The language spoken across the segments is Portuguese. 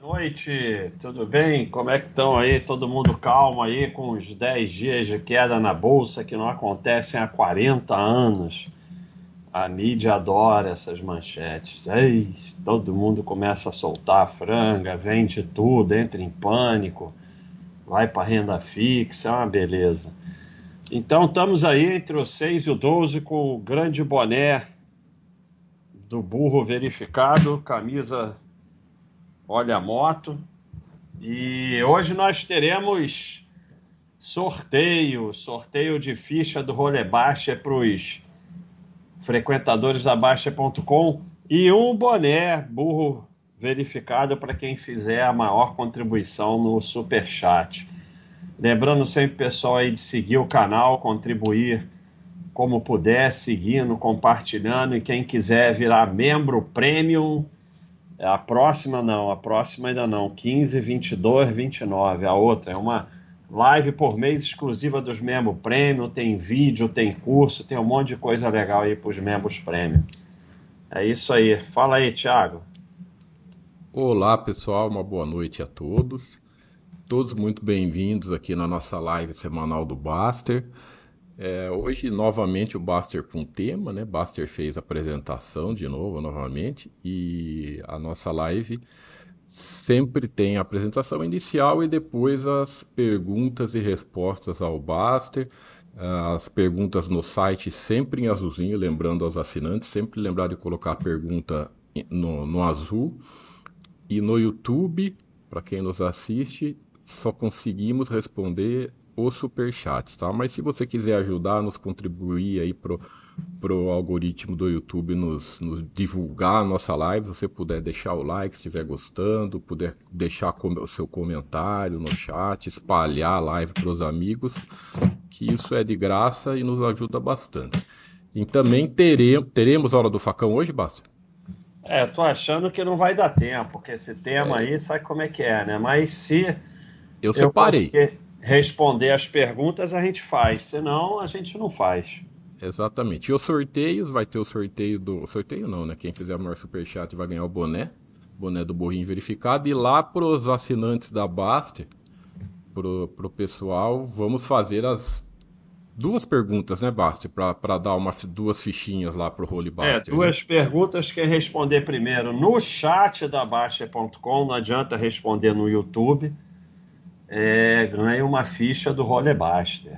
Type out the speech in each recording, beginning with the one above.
Boa noite, tudo bem? Como é que estão aí? Todo mundo calmo aí com os 10 dias de queda na Bolsa que não acontecem há 40 anos. A mídia adora essas manchetes. Ei, todo mundo começa a soltar a franga, vende tudo, entra em pânico, vai para renda fixa, é uma beleza. Então estamos aí entre o 6 e o 12 com o grande boné do burro verificado, camisa... Olha a moto. E hoje nós teremos sorteio de ficha do Rolê Baixa para os frequentadores da Baixa.com e um boné burro verificado para quem fizer a maior contribuição no Superchat. Lembrando sempre, pessoal, aí de seguir o canal, contribuir como puder, seguindo, compartilhando, e quem quiser virar membro premium... A próxima ainda não, 15, 22, 29, a outra. É uma live por mês exclusiva dos membros prêmio, tem vídeo, tem curso, tem um monte de coisa legal aí para os membros prêmio. É isso aí. Fala aí, Thiago. Olá, pessoal, uma boa noite a todos. Todos muito bem-vindos aqui na nossa live semanal do Bastter. Hoje, novamente, o Bastter com tema, né? Bastter fez a apresentação de novo, novamente, e a nossa live sempre tem a apresentação inicial e depois as perguntas e respostas ao Bastter, as perguntas no site sempre em azulzinho, lembrando aos assinantes, sempre lembrar de colocar a pergunta no azul, e no YouTube, para quem nos assiste, só conseguimos responder... os superchats, tá? Mas se você quiser ajudar, nos contribuir aí pro algoritmo do YouTube nos divulgar a nossa live, se você puder deixar o like, se estiver gostando, puder deixar o seu comentário no chat, espalhar a live para os amigos, que isso é de graça e nos ajuda bastante. E também teremos a Hora do Facão hoje, Bastter? Tô achando que não vai dar tempo, porque esse tema aí, sabe como é que é, né? Mas se... Eu separei. Responder as perguntas a gente faz, senão a gente não faz. Exatamente. E os sorteios, vai ter o sorteio do... Sorteio não, né? Quem fizer o maior superchat vai ganhar o boné. Boné do burrinho verificado. E lá para os assinantes da Bastter, pro pessoal, vamos fazer as duas perguntas, né, Bastter? Para dar duas fichinhas lá pro Rolê Bastter. Duas perguntas que responder primeiro no chat da Bastter.com. Não adianta responder no YouTube. Ganha uma ficha do Rolê Bastter.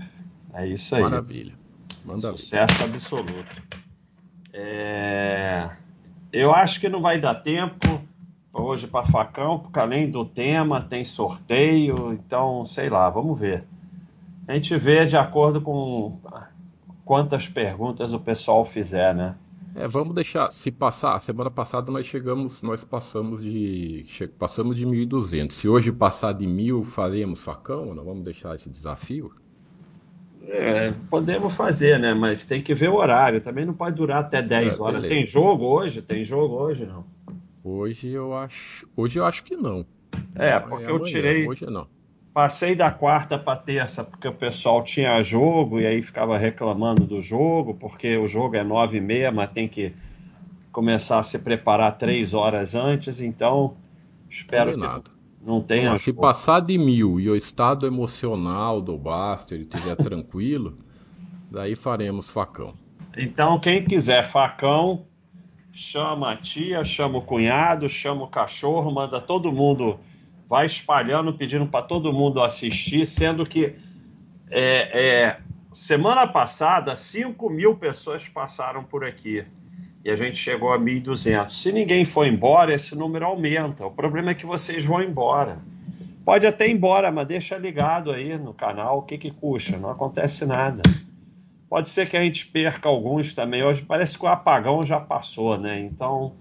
É isso aí. Maravilha. Manda sucesso ver. Absoluto. Eu acho que não vai dar tempo hoje para facão, porque além do tema tem sorteio, então sei lá, vamos ver. A gente vê de acordo com quantas perguntas o pessoal fizer, né? Vamos deixar, se passar, semana passada nós passamos de 1.200, se hoje passar de 1.000 faremos facão ou não? Vamos deixar esse desafio? Podemos fazer, né, mas tem que ver o horário, também não pode durar até 10 horas, beleza. Tem jogo hoje não? Hoje eu acho que não. Porque amanhã, eu tirei, hoje não. Passei da quarta para terça, porque o pessoal tinha jogo e aí ficava reclamando do jogo, porque o jogo é 9h30, mas tem que começar a se preparar 3 horas antes, então espero que não tenha jogo. Se passar de 1.000 e o estado emocional do Bastter estiver tranquilo, daí faremos facão. Então quem quiser facão, chama a tia, chama o cunhado, chama o cachorro, manda todo mundo... Vai espalhando, pedindo para todo mundo assistir, sendo que semana passada 5.000 pessoas passaram por aqui e a gente chegou a 1.200. Se ninguém for embora, esse número aumenta. O problema é que vocês vão embora. Pode até ir embora, mas deixa ligado aí no canal. O que custa? Não acontece nada. Pode ser que a gente perca alguns também. Hoje parece que o apagão já passou, né? Então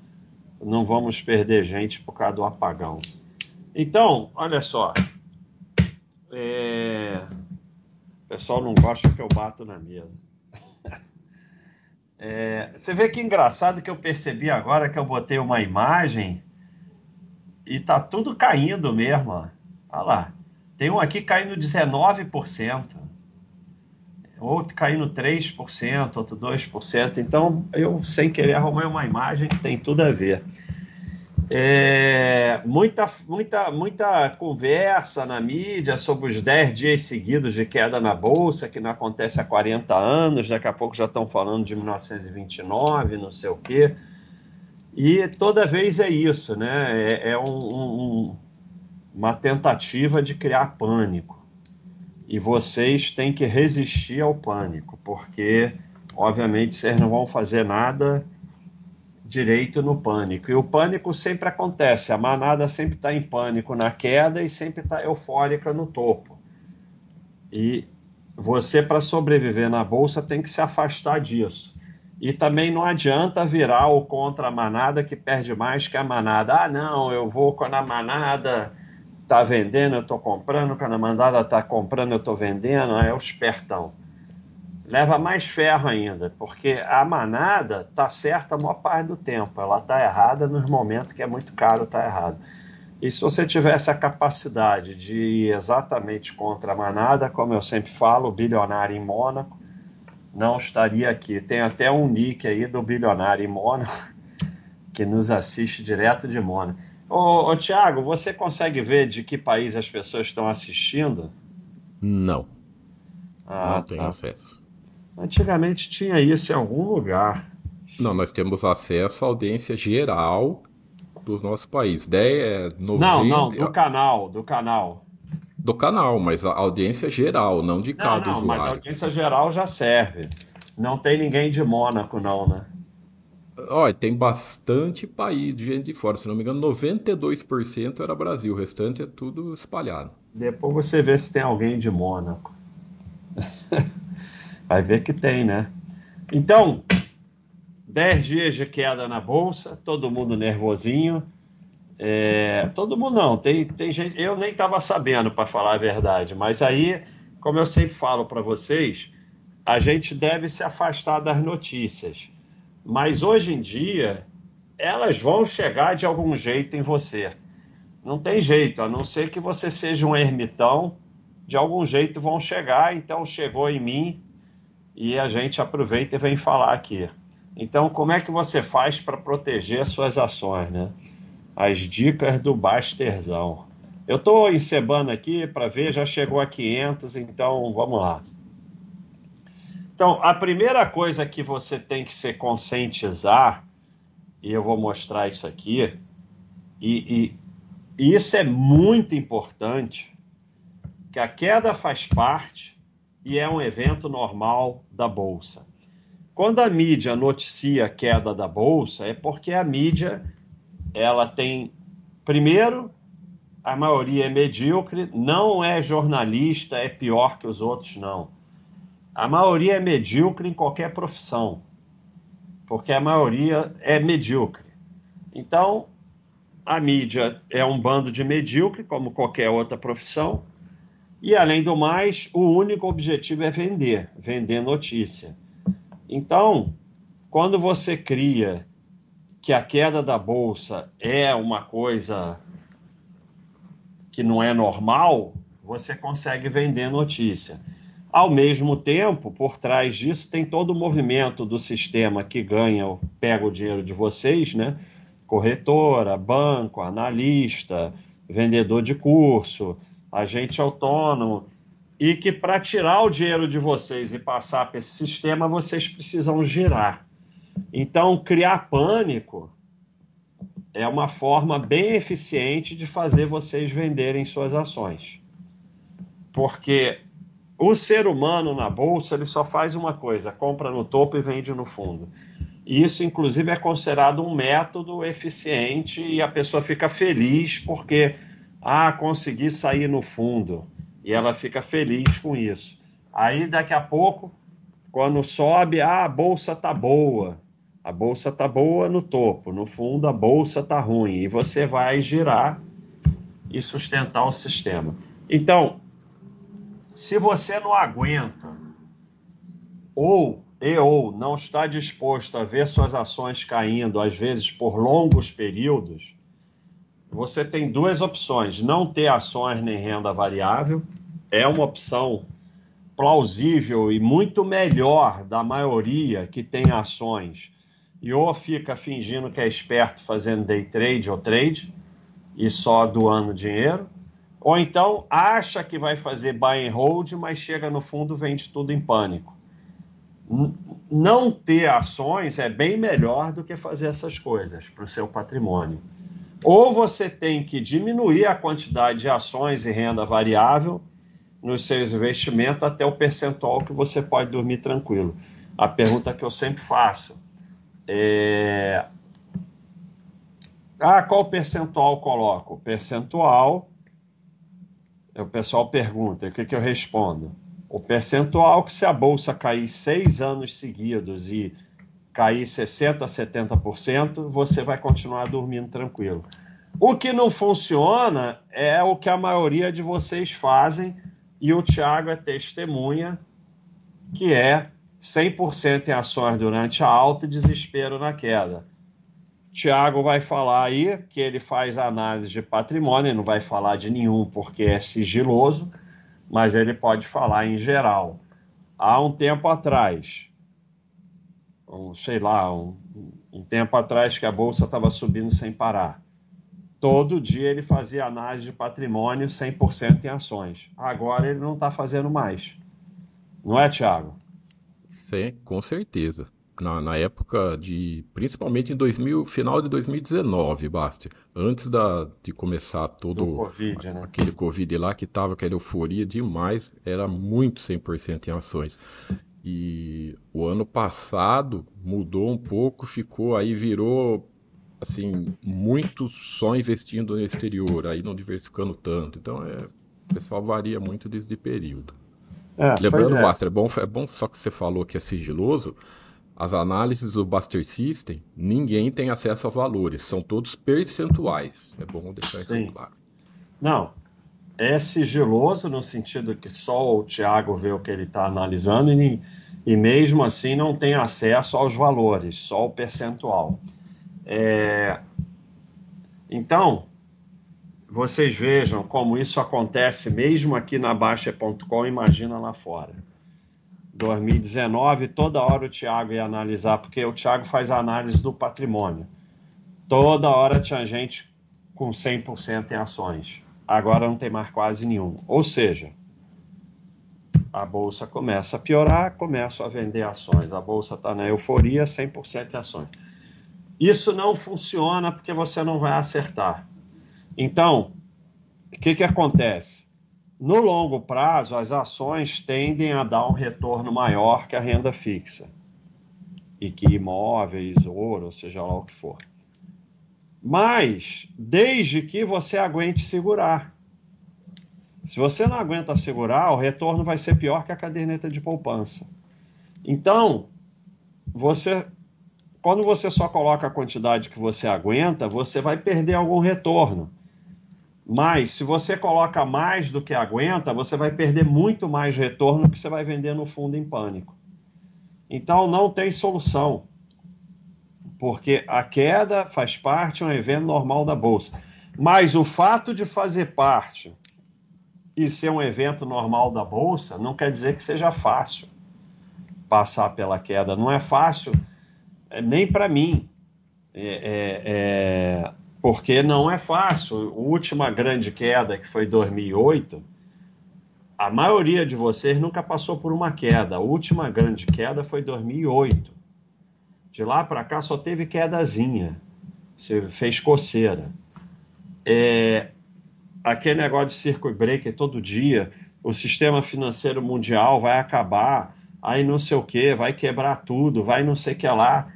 não vamos perder gente por causa do apagão. Então, olha só, o pessoal não gosta que eu bato na mesa. Você vê que engraçado que eu percebi agora que eu botei uma imagem e tá tudo caindo mesmo. Olha lá, tem um aqui caindo 19%, outro caindo 3%, outro 2%. Então, eu sem querer arrumei uma imagem que tem tudo a ver. Muita conversa na mídia sobre os 10 dias seguidos de queda na Bolsa, que não acontece há 40 anos, daqui a pouco já estão falando de 1929, não sei o quê. E toda vez é isso, né? Uma tentativa de criar pânico. E vocês têm que resistir ao pânico, porque, obviamente, vocês não vão fazer nada direito no pânico. E o pânico sempre acontece, a manada sempre está em pânico na queda e sempre está eufórica no topo. E você, para sobreviver na Bolsa, tem que se afastar disso. E também não adianta virar o contra a manada, que perde mais que a manada. Ah, não, eu vou quando a manada está vendendo, eu estou comprando, quando a manada está comprando, eu estou vendendo, é o espertão. Leva mais ferro ainda, porque a manada está certa a maior parte do tempo, ela está errada nos momentos que é muito caro, está errado. E se você tivesse a capacidade de ir exatamente contra a manada, como eu sempre falo, o bilionário em Mônaco não estaria aqui. Tem até um nick aí do bilionário em Mônaco, que nos assiste direto de Mônaco. Ô Thiago, você consegue ver de que país as pessoas estão assistindo? Não. Ah, não tenho acesso. Antigamente tinha isso em algum lugar. Não, nós temos acesso à audiência geral do nosso país. Do canal. Do canal, mas a audiência geral, não de cada usuário. Não, mas a audiência geral já serve. Não tem ninguém de Mônaco, não, né? Olha, tem bastante país de gente de fora. Se não me engano, 92% era Brasil. O restante é tudo espalhado. Depois você vê se tem alguém de Mônaco. Vai ver que tem, né? Então, 10 dias de queda na Bolsa, todo mundo nervosinho. Todo mundo não, tem gente... Eu nem estava sabendo, para falar a verdade. Mas aí, como eu sempre falo para vocês, a gente deve se afastar das notícias. Mas hoje em dia, elas vão chegar de algum jeito em você. Não tem jeito, a não ser que você seja um ermitão, de algum jeito vão chegar. Então, chegou em mim... E a gente aproveita e vem falar aqui. Então, como é que você faz para proteger as suas ações, né? As dicas do Basterzão. Eu estou encebando aqui para ver, já chegou a 500, então vamos lá. Então, a primeira coisa que você tem que se conscientizar, e eu vou mostrar isso aqui, e isso é muito importante, que a queda faz parte... E é um evento normal da Bolsa. Quando a mídia noticia a queda da Bolsa, é porque a mídia, ela tem, primeiro, a maioria é medíocre, não é jornalista, é pior que os outros, não. A maioria é medíocre em qualquer profissão, porque a maioria é medíocre. Então, a mídia é um bando de medíocre, como qualquer outra profissão. E, além do mais, o único objetivo é vender notícia. Então, quando você cria que a queda da Bolsa é uma coisa que não é normal, você consegue vender notícia. Ao mesmo tempo, por trás disso, tem todo o movimento do sistema que ganha, pega o dinheiro de vocês, né? Corretora, banco, analista, vendedor de curso... agente autônomo, e que para tirar o dinheiro de vocês e passar para esse sistema, vocês precisam girar. Então, criar pânico é uma forma bem eficiente de fazer vocês venderem suas ações. Porque o ser humano na Bolsa, ele só faz uma coisa, compra no topo e vende no fundo. E isso, inclusive, é considerado um método eficiente e a pessoa fica feliz porque... Ah, consegui sair no fundo. E ela fica feliz com isso. Aí, daqui a pouco, quando sobe, a Bolsa tá boa. A Bolsa tá boa no topo. No fundo, a Bolsa tá ruim. E você vai girar e sustentar o sistema. Então, se você não aguenta ou não está disposto a ver suas ações caindo, às vezes por longos períodos... Você tem duas opções, não ter ações nem renda variável, é uma opção plausível e muito melhor da maioria que tem ações e ou fica fingindo que é esperto fazendo day trade ou trade e só doando dinheiro, ou então acha que vai fazer buy and hold, mas chega no fundo, vende tudo em pânico. Não ter ações é bem melhor do que fazer essas coisas para o seu patrimônio. Ou você tem que diminuir a quantidade de ações e renda variável nos seus investimentos até o percentual que você pode dormir tranquilo. A pergunta que eu sempre faço é... Ah, qual percentual coloco? Percentual... O pessoal pergunta, o que, que eu respondo? O percentual que se a Bolsa cair 6 anos seguidos e cair 60%, 70%, você vai continuar dormindo tranquilo. O que não funciona é o que a maioria de vocês fazem, e o Thiago é testemunha, que é 100% em ações durante a alta e desespero na queda. Thiago vai falar aí que ele faz análise de patrimônio, não vai falar de nenhum porque é sigiloso, mas ele pode falar em geral. Há um tempo atrás, um tempo atrás que a Bolsa estava subindo sem parar. Todo dia ele fazia análise de patrimônio 100% em ações. Agora ele não está fazendo mais. Não é, Thiago? Sim, com certeza. Na época de... Principalmente em final de 2019, Basti. Antes de começar todo... Do Covid, né? Aquele Covid lá que tava aquela euforia demais. Era muito 100% em ações. E o ano passado mudou um pouco, ficou... Aí virou, assim, muito só investindo no exterior. Aí não diversificando tanto. Então, o pessoal varia muito desde período. Lembrando, Basti, é bom só que você falou que é sigiloso... As análises do Bastter System, ninguém tem acesso a valores, são todos percentuais. É bom deixar isso claro. Não, é sigiloso no sentido que só o Thiago vê o que ele está analisando e mesmo assim não tem acesso aos valores, só o percentual. Então, vocês vejam como isso acontece mesmo aqui na Baixa.com, imagina lá fora. 2019, toda hora o Thiago ia analisar, porque o Thiago faz a análise do patrimônio. Toda hora tinha gente com 100% em ações. Agora não tem mais quase nenhum. Ou seja, a Bolsa começa a piorar, começa a vender ações. A Bolsa está na euforia, 100% em ações. Isso não funciona porque você não vai acertar. Então, o que acontece? No longo prazo, as ações tendem a dar um retorno maior que a renda fixa e que imóveis, ouro, ou seja lá o que for. Mas, desde que você aguente segurar. Se você não aguenta segurar, o retorno vai ser pior que a caderneta de poupança. Então, quando você só coloca a quantidade que você aguenta, você vai perder algum retorno. Mas, se você coloca mais do que aguenta, você vai perder muito mais retorno que você vai vender no fundo em pânico. Então, não tem solução, porque a queda faz parte de um evento normal da Bolsa. Mas o fato de fazer parte e ser um evento normal da Bolsa não quer dizer que seja fácil passar pela queda. Não é fácil nem para mim. Porque não é fácil. A última grande queda, que foi 2008, a maioria de vocês nunca passou por uma queda. A última grande queda foi 2008. De lá para cá só teve quedazinha. Você fez coceira. Aquele negócio de circuit breaker todo dia, o sistema financeiro mundial vai acabar, aí não sei o que, vai quebrar tudo, vai não sei o que lá.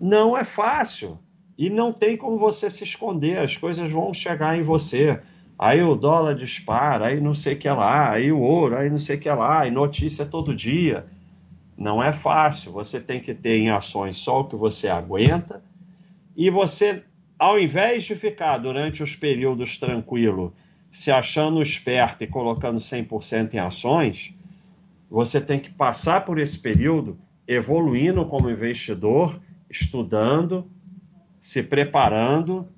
Não é fácil. E não tem como você se esconder, as coisas vão chegar em você. Aí o dólar dispara, aí não sei o que lá, aí o ouro, aí não sei o que lá, e notícia todo dia. Não é fácil, você tem que ter em ações só o que você aguenta. E você, ao invés de ficar durante os períodos tranquilo, se achando esperto e colocando 100% em ações, você tem que passar por esse período evoluindo como investidor, estudando, se preparando,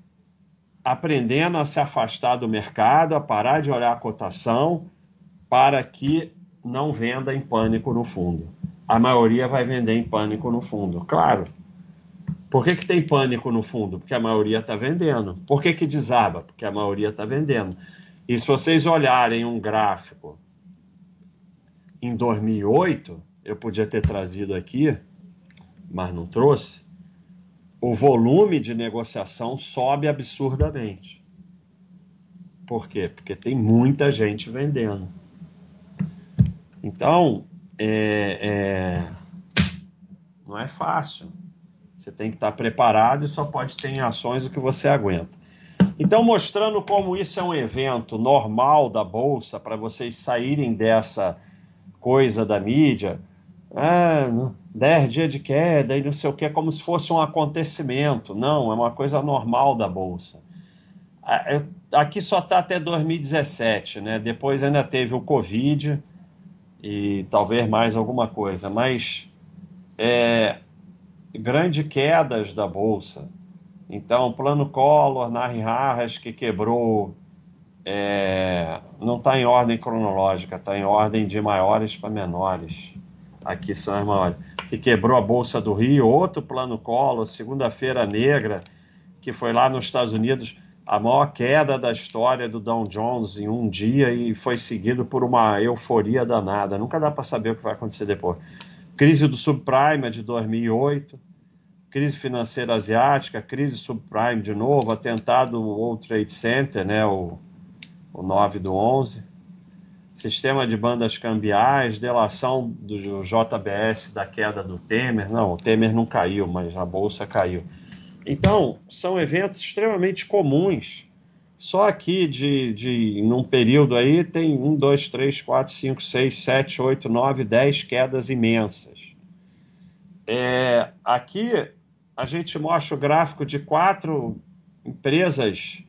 aprendendo a se afastar do mercado, a parar de olhar a cotação, para que não venda em pânico no fundo. A maioria vai vender em pânico no fundo. Claro, Por que que tem pânico no fundo? Porque a maioria está vendendo. Por que que desaba? Porque a maioria está vendendo. E se vocês olharem um gráfico em 2008, eu podia ter trazido aqui, mas não trouxe, o volume de negociação sobe absurdamente. Por quê? Porque tem muita gente vendendo. Então, não é fácil. Você tem que estar preparado e só pode ter em ações o que você aguenta. Então, mostrando como isso é um evento normal da Bolsa, para vocês saírem dessa coisa da mídia, 10 dias de queda e não sei o que, como se fosse um acontecimento. Não, é uma coisa normal da Bolsa. Aqui só está até 2017, né? Depois ainda teve o Covid e talvez mais alguma coisa, mas... grandes quedas da Bolsa. Então, Plano Collor, Narrarras, que quebrou, não está em ordem cronológica, está em ordem de maiores para menores. Aqui são as maiores. Que quebrou a Bolsa do Rio, outro Plano Collor, Segunda-feira Negra, que foi lá nos Estados Unidos, a maior queda da história do Dow Jones em um dia e foi seguido por uma euforia danada. Nunca dá para saber o que vai acontecer depois. Crise do subprime de 2008, crise financeira asiática, crise subprime de novo, atentado ao World Trade Center, né, o 9 do 11, sistema de bandas cambiais, delação do JBS da queda do Temer. Não, o Temer não caiu, mas a Bolsa caiu. Então, são eventos extremamente comuns. Só aqui, num período aí, tem 1, 2, 3, 4, 5, 6, 7, 8, 9, 10 quedas imensas. Aqui, a gente mostra o gráfico de 4 empresas,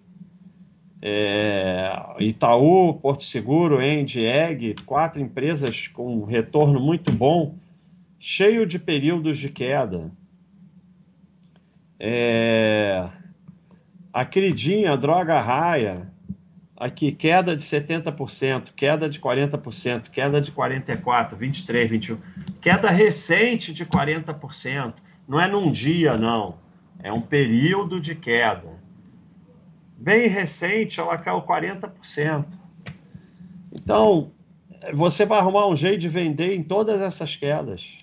Itaú, Porto Seguro, Engie, Eg, 4 empresas com um retorno muito bom, cheio de períodos de queda. A queridinha, a Drogaria Raia, aqui, queda de 70%, queda de 40%, queda de 44%, 23%, 21%. Queda recente de 40%. Não é num dia, não. É um período de queda. Bem recente, ela caiu 40%. Então, você vai arrumar um jeito de vender em todas essas quedas.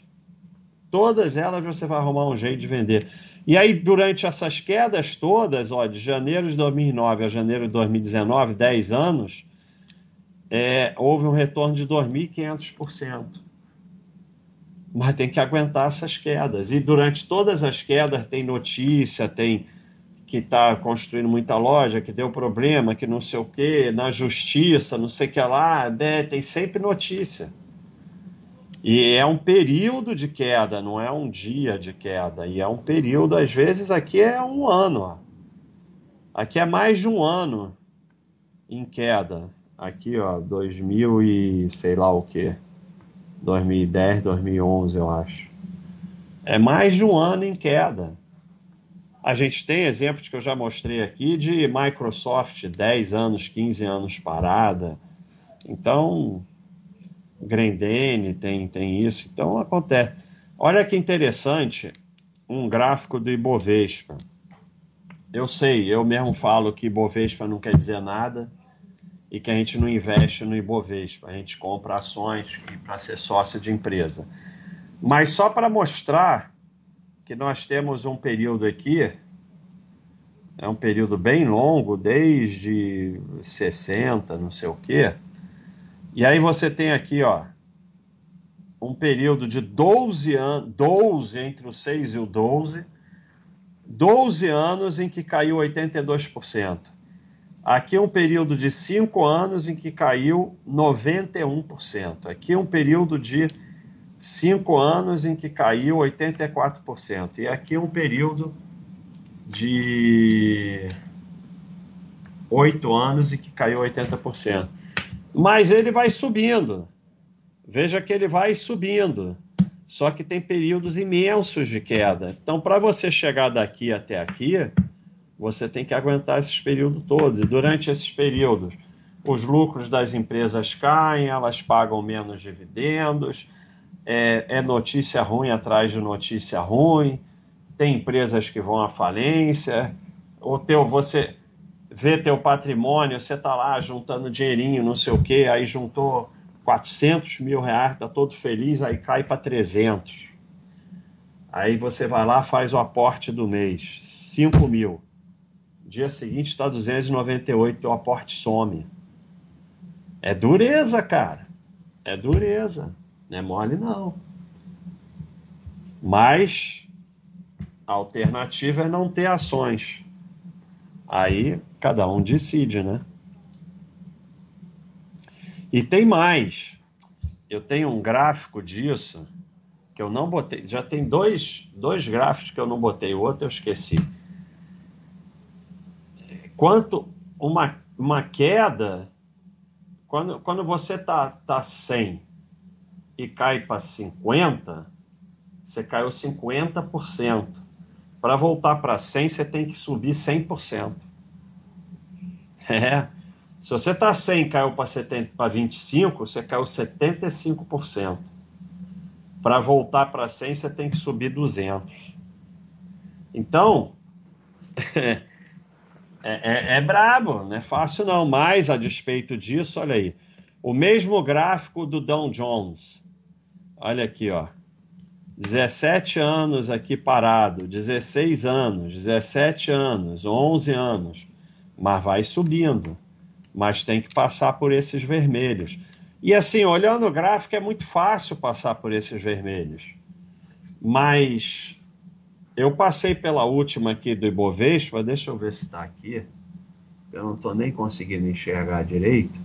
Todas elas você vai arrumar um jeito de vender. E aí, durante essas quedas todas, de janeiro de 2009 a janeiro de 2019, 10 anos, houve um retorno de 2.500%. Mas tem que aguentar essas quedas. E durante todas as quedas tem notícia, tem que está construindo muita loja, que deu problema, que não sei o quê, na justiça, não sei o que lá, tem sempre notícia. E é um período de queda, não é um dia de queda. E é um período, às vezes, aqui é um ano. Aqui é mais de um ano em queda. Aqui, 2000 e sei lá o quê. 2010, 2011, eu acho. É mais de um ano em queda. A gente tem exemplos que eu já mostrei aqui de Microsoft, 10 anos, 15 anos parada. Então... Grendene, tem isso, então acontece. Olha que interessante, um gráfico do Ibovespa. Eu sei, eu mesmo falo que Ibovespa não quer dizer nada e que a gente não investe no Ibovespa, a gente compra ações para ser sócio de empresa. Mas só para mostrar que nós temos um período aqui, é um período bem longo, desde 60, não sei o quê. E aí você tem aqui, um período de 12 anos, 12, entre o 6 e o 12, 12 anos em que caiu 82%. Aqui um período de 5 anos em que caiu 91%. Aqui um período de 5 anos em que caiu 84%. E aqui um período de 8 anos em que caiu 80%. Mas ele vai subindo. Veja que ele vai subindo. Só que tem períodos imensos de queda. Então, para você chegar daqui até aqui, você tem que aguentar esses períodos todos. E durante esses períodos, os lucros das empresas caem, elas pagam menos dividendos, é notícia ruim atrás de notícia ruim. tem empresas que vão à falência, você vê teu patrimônio, você está lá juntando dinheirinho, não sei o quê, aí juntou 400 mil reais, está todo feliz, aí cai para 300. Aí você vai lá, faz o aporte do mês, 5 mil. Dia seguinte está 298, teu aporte some. É dureza, cara. É dureza. Não é mole, não. Mas a alternativa é não ter ações. Aí cada um decide, né? E tem mais. Eu tenho um gráfico disso que eu não botei. Já tem dois gráficos que eu não botei. O outro eu esqueci. Quanto uma queda... Quando você tá 100 e cai para 50, você caiu 50%. Para voltar para 100, você tem que subir 100%. É. Se você tá 100 e caiu para 25, você caiu 75%. Para voltar para 100, você tem que subir 200. Então... É brabo, não é fácil não, mas a despeito disso, olha aí, o mesmo gráfico do Dow Jones, olha aqui, ó, 17 anos aqui parado, 16 anos, 17 anos, 11 anos, mas vai subindo, mas tem que passar por esses vermelhos. E assim, olhando o gráfico é muito fácil passar por esses vermelhos, mas... Eu passei pela última aqui do Ibovespa, deixa eu ver se está aqui, eu não estou nem conseguindo enxergar direito.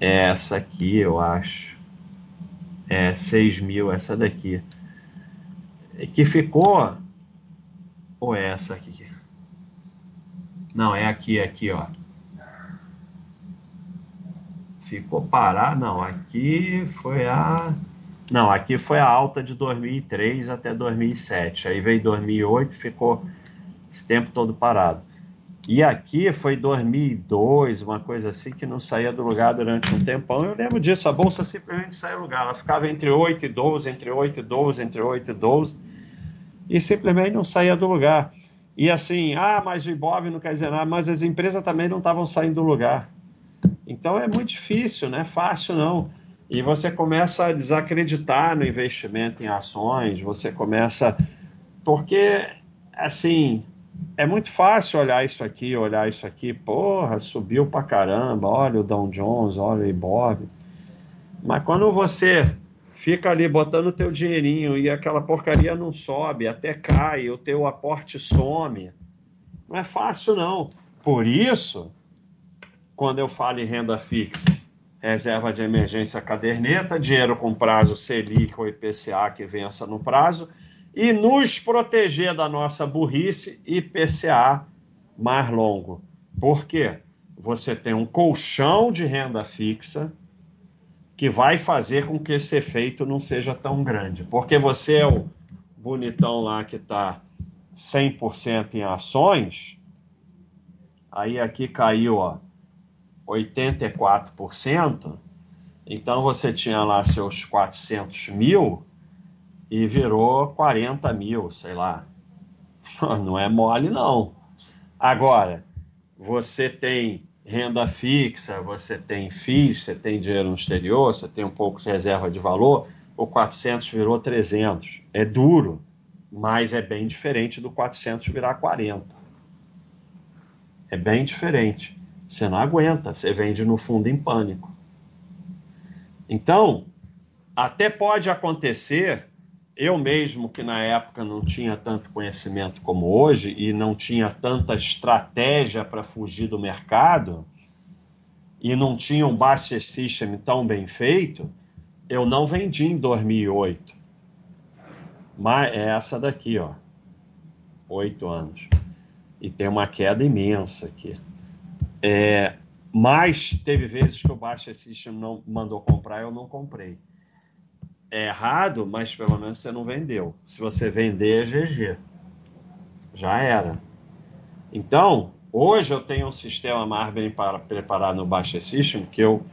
É essa aqui, eu acho. É 6 mil, essa daqui. Que ficou... Ou é essa aqui? Não, é aqui, ó. Ficou parado, não, aqui foi a... Não, aqui foi a alta de 2003 até 2007. Aí veio 2008, ficou esse tempo todo parado. E aqui foi 2002, uma coisa assim, que não saía do lugar durante um tempão. Eu lembro disso, a bolsa simplesmente saía do lugar. Ela ficava entre 8 e 12, entre 8 e 12, entre 8 e 12. E simplesmente não saía do lugar. E assim, mas o Ibov não quer dizer nada, mas as empresas também não estavam saindo do lugar. Então é muito difícil, não é fácil não. E você começa a desacreditar no investimento em ações, você começa... Porque, assim, é muito fácil olhar isso aqui, porra, subiu pra caramba, olha o Dow Jones, olha o Ibov. Mas quando você fica ali botando o teu dinheirinho e aquela porcaria não sobe, até cai, o teu aporte some, não é fácil não. Por isso, quando eu falo em renda fixa, reserva de emergência caderneta, dinheiro com prazo Selic ou IPCA que vença no prazo, e nos proteger da nossa burrice, IPCA mais longo. Por quê? Você tem um colchão de renda fixa que vai fazer com que esse efeito não seja tão grande. Porque você é o bonitão lá que está 100% em ações, aí aqui caiu, ó, 84%, então você tinha lá seus 400 mil e virou 40 mil, sei lá. Não é mole, não. Agora, você tem renda fixa, você tem FIIs, você tem dinheiro no exterior, você tem um pouco de reserva de valor, o 400 virou 300. É duro, mas é bem diferente do 400 virar 40. É bem diferente. Você não aguenta, você vende no fundo em pânico. Então, até pode acontecer, eu mesmo que na época não tinha tanto conhecimento como hoje e não tinha tanta estratégia para fugir do mercado e não tinha um Bastter System tão bem feito, eu não vendi em 2008. Mas é essa daqui, ó, 8 anos. E tem uma queda imensa aqui. Mas teve vezes que o Bastter System não mandou comprar, eu não comprei. É errado, mas pelo menos você não vendeu. Se você vender, é GG. Já era. Então, hoje eu tenho um sistema mais bem preparado no Bastter System, que eu,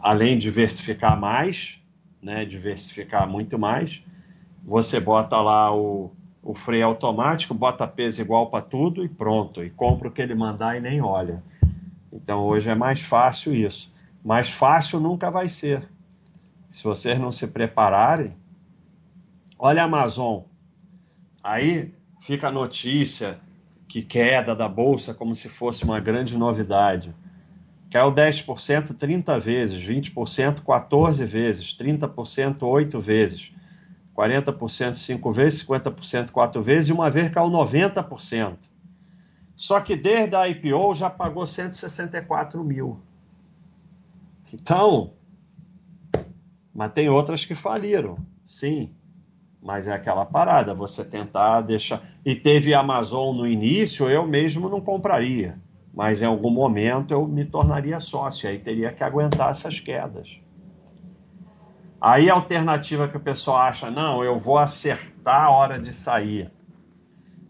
além de diversificar mais, né, diversificar muito mais, você bota lá o freio automático, bota peso igual para tudo e pronto, e compra o que ele mandar e nem olha. Então hoje é mais fácil isso. Mais fácil nunca vai ser. Se vocês não se prepararem, olha a Amazon. Aí fica a notícia que queda da bolsa como se fosse uma grande novidade. Caiu 10% 30 vezes, 20% 14 vezes, 30% 8 vezes, 40% 5 vezes, 50% 4 vezes e uma vez caiu 90%. Só que desde a IPO já pagou 164 mil. Então, mas tem outras que faliram, sim. Mas é aquela parada, você tentar deixar... E teve Amazon no início, eu mesmo não compraria. Mas em algum momento eu me tornaria sócio, aí teria que aguentar essas quedas. Aí a alternativa que o pessoal acha, não, eu vou acertar a hora de sair.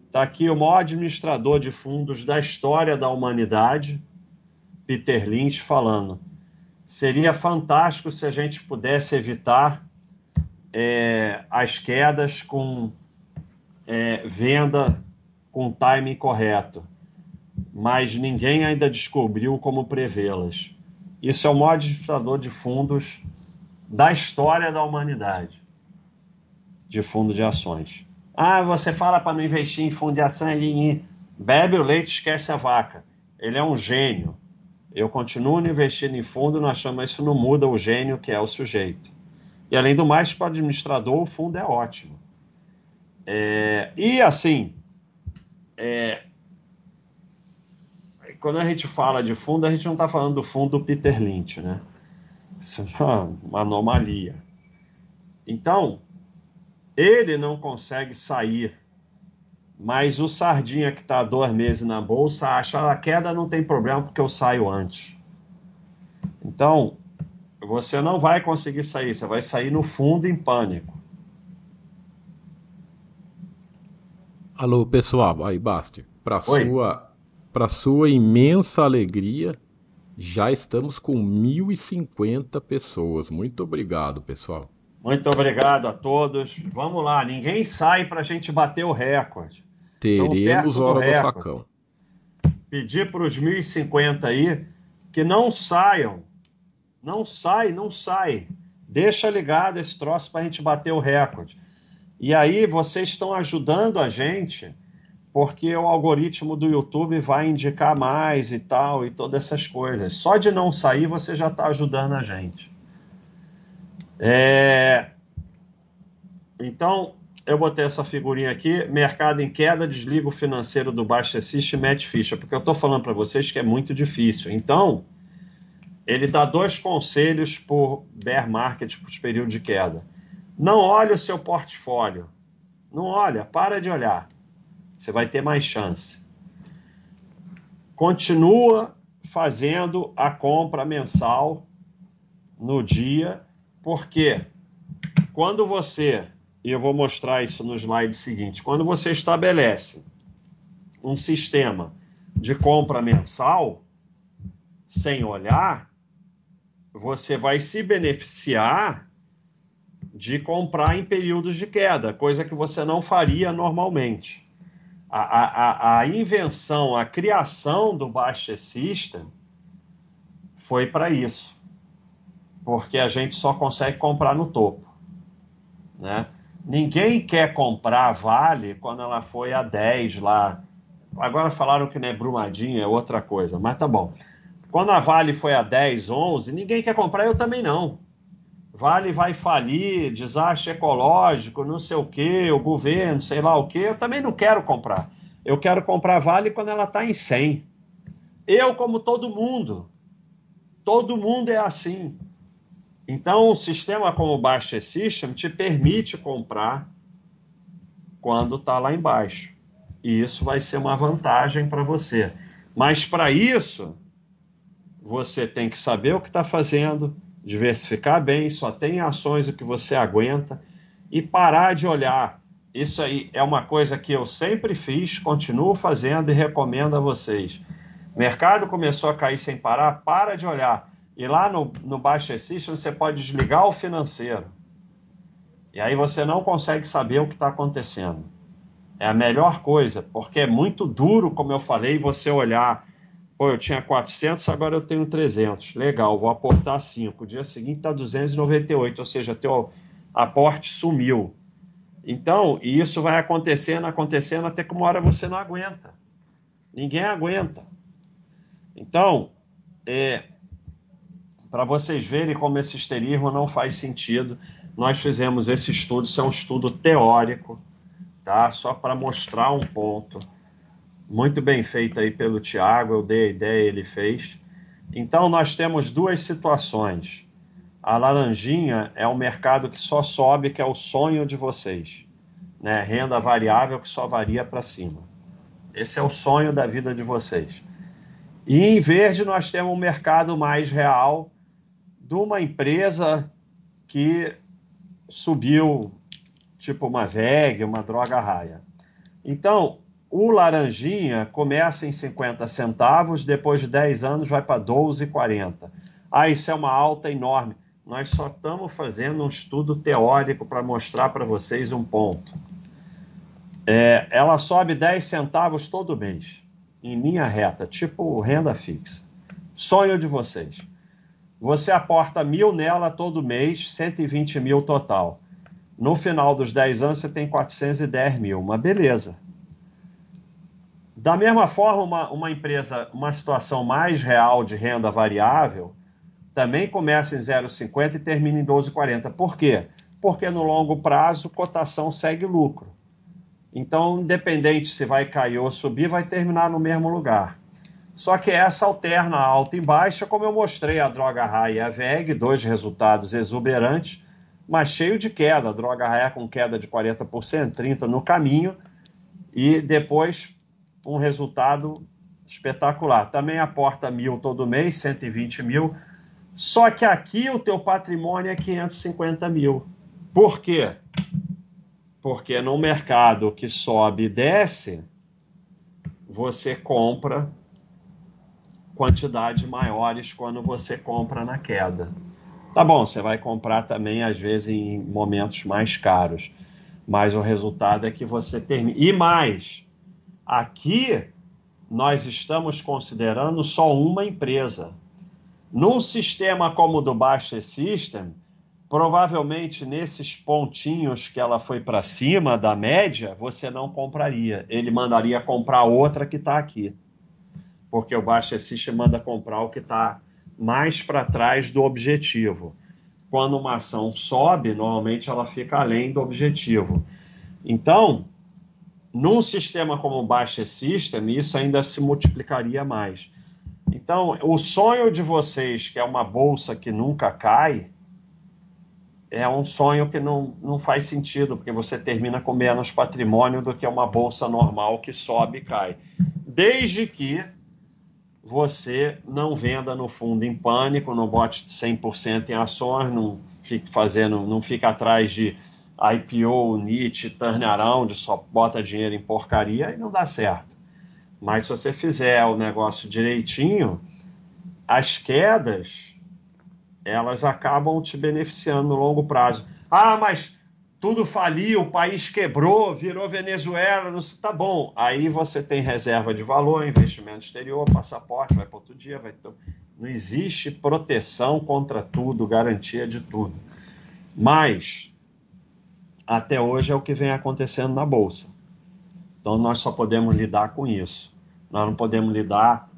Está aqui o maior administrador de fundos da história da humanidade, Peter Lynch, falando. Seria fantástico se a gente pudesse evitar... as quedas com venda com timing correto, mas ninguém ainda descobriu como prevê-las. Isso é o maior administrador de fundos da história da humanidade, de fundo de ações. Ah, você fala para não investir em fundo de ações, bebe o leite, esquece a vaca. Ele é um gênio. Eu continuo investindo em fundo, nós chamamos isso, não muda o gênio que é o sujeito. E, além do mais, para o administrador, o fundo é ótimo. Quando a gente fala de fundo, a gente não está falando do fundo do Peter Lynch, né? Isso é uma anomalia. Então, ele não consegue sair, mas o Sardinha, que está há 2 meses na Bolsa, acha a queda não tem problema porque eu saio antes. Então... você não vai conseguir sair, você vai sair no fundo em pânico. Alô, pessoal, aí Bastter, para sua imensa alegria, já estamos com 1.050 pessoas. Muito obrigado, pessoal. Muito obrigado a todos. Vamos lá, ninguém sai para a gente bater o recorde. Teremos hora do facão. Pedir para os 1.050 aí que não saiam. Não sai. Deixa ligado esse troço para a gente bater o recorde. E aí vocês estão ajudando a gente, porque o algoritmo do YouTube vai indicar mais e tal, e todas essas coisas. Só de não sair você já está ajudando a gente. Então, eu botei essa figurinha aqui, mercado em queda, desliga o financeiro do Bastter System e mete ficha, porque eu estou falando para vocês que é muito difícil. Então... ele dá 2 conselhos por bear market, para os períodos de queda. Não olhe o seu portfólio. Não olha, para de olhar. Você vai ter mais chance. Continua fazendo a compra mensal no dia, porque quando você, e eu vou mostrar isso no slide seguinte, quando você estabelece um sistema de compra mensal, sem olhar, você vai se beneficiar de comprar em períodos de queda, coisa que você não faria normalmente. A invenção, a criação do Bastter System foi para isso, porque a gente só consegue comprar no topo, né? Ninguém quer comprar a Vale quando ela foi a 10 lá. Agora falaram que não é Brumadinho, é outra coisa, mas tá bom. Quando a Vale foi a 10, 11, ninguém quer comprar, eu também não. Vale vai falir, desastre ecológico, não sei o quê, o governo, sei lá o quê, eu também não quero comprar. Eu quero comprar a Vale quando ela está em 100. Eu, como todo mundo é assim. Então, um sistema como o Bastter System te permite comprar quando está lá embaixo. E isso vai ser uma vantagem para você. Mas, para isso... você tem que saber o que está fazendo, diversificar bem, só tem ações o que você aguenta e parar de olhar. Isso aí é uma coisa que eu sempre fiz, continuo fazendo e recomendo a vocês. Mercado começou a cair sem parar, para de olhar. E lá no Bastter System você pode desligar o financeiro. E aí você não consegue saber o que está acontecendo. É a melhor coisa, porque é muito duro, como eu falei, você olhar, pô, eu tinha 400, agora eu tenho 300, legal, vou aportar 5, o dia seguinte está 298, ou seja, teu aporte sumiu. Então, e isso vai acontecendo, acontecendo, até que uma hora você não aguenta. Ninguém aguenta. Então, para vocês verem como esse histerismo não faz sentido, nós fizemos esse estudo, isso é um estudo teórico, tá? Só para mostrar um ponto. Muito bem feito aí pelo Thiago, eu dei a ideia, ele fez. Então, nós temos duas situações. A laranjinha é um mercado que só sobe, que é o sonho de vocês, né? Renda variável que só varia para cima. Esse é o sonho da vida de vocês. E em verde nós temos um mercado mais real de uma empresa que subiu, tipo uma VEG, uma Droga Raia. Então, o laranjinha começa em 50 centavos, depois de 10 anos vai para 12,40. Ah, isso é uma alta enorme. Nós só estamos fazendo um estudo teórico para mostrar para vocês um ponto. Ela sobe 10 centavos todo mês, em linha reta, tipo renda fixa. Sonho de vocês. Você aporta 1.000 nela todo mês, 120.000 total. No final dos 10 anos você tem 410.000, uma beleza. Da mesma forma, uma empresa, uma situação mais real de renda variável, também começa em 0,50 e termina em 12,40. Por quê? Porque no longo prazo, cotação segue lucro. Então, independente se vai cair ou subir, vai terminar no mesmo lugar. Só que essa alterna alta e baixa, como eu mostrei, a Droga Raia e a VEG, dois resultados exuberantes, mas cheio de queda. A Droga Raia com queda de 40%, 30% no caminho, e depois um resultado espetacular. Também aporta 1.000 todo mês, 120.000, só que aqui o teu patrimônio é 550.000. Por quê? Porque num mercado que sobe e desce, você compra quantidades maiores quando você compra na queda. Tá bom, você vai comprar também, às vezes, em momentos mais caros. Mas o resultado é que você termina. E mais, aqui nós estamos considerando só uma empresa. Num sistema como o do Bastter System, provavelmente nesses pontinhos que ela foi para cima da média, você não compraria. Ele mandaria comprar outra que está aqui. Porque o Bastter System manda comprar o que está mais para trás do objetivo. Quando uma ação sobe, normalmente ela fica além do objetivo. Então, num sistema como o Bastter System, isso ainda se multiplicaria mais. Então, o sonho de vocês, que é uma bolsa que nunca cai, é um sonho que não faz sentido, porque você termina com menos patrimônio do que uma bolsa normal que sobe e cai. Desde que você não venda no fundo em pânico, não bote 100% em ações, não fica atrás de IPO, NIT, turnaround, só bota dinheiro em porcaria e não dá certo. Mas se você fizer o negócio direitinho, as quedas, elas acabam te beneficiando no longo prazo. Ah, mas tudo faliu, o país quebrou, virou Venezuela, não sei, tá bom. Aí você tem reserva de valor, investimento exterior, passaporte, vai para outro dia, vai... Não existe proteção contra tudo, garantia de tudo. Mas, até hoje é o que vem acontecendo na Bolsa. Então, nós só podemos lidar com isso. Nós não podemos lidar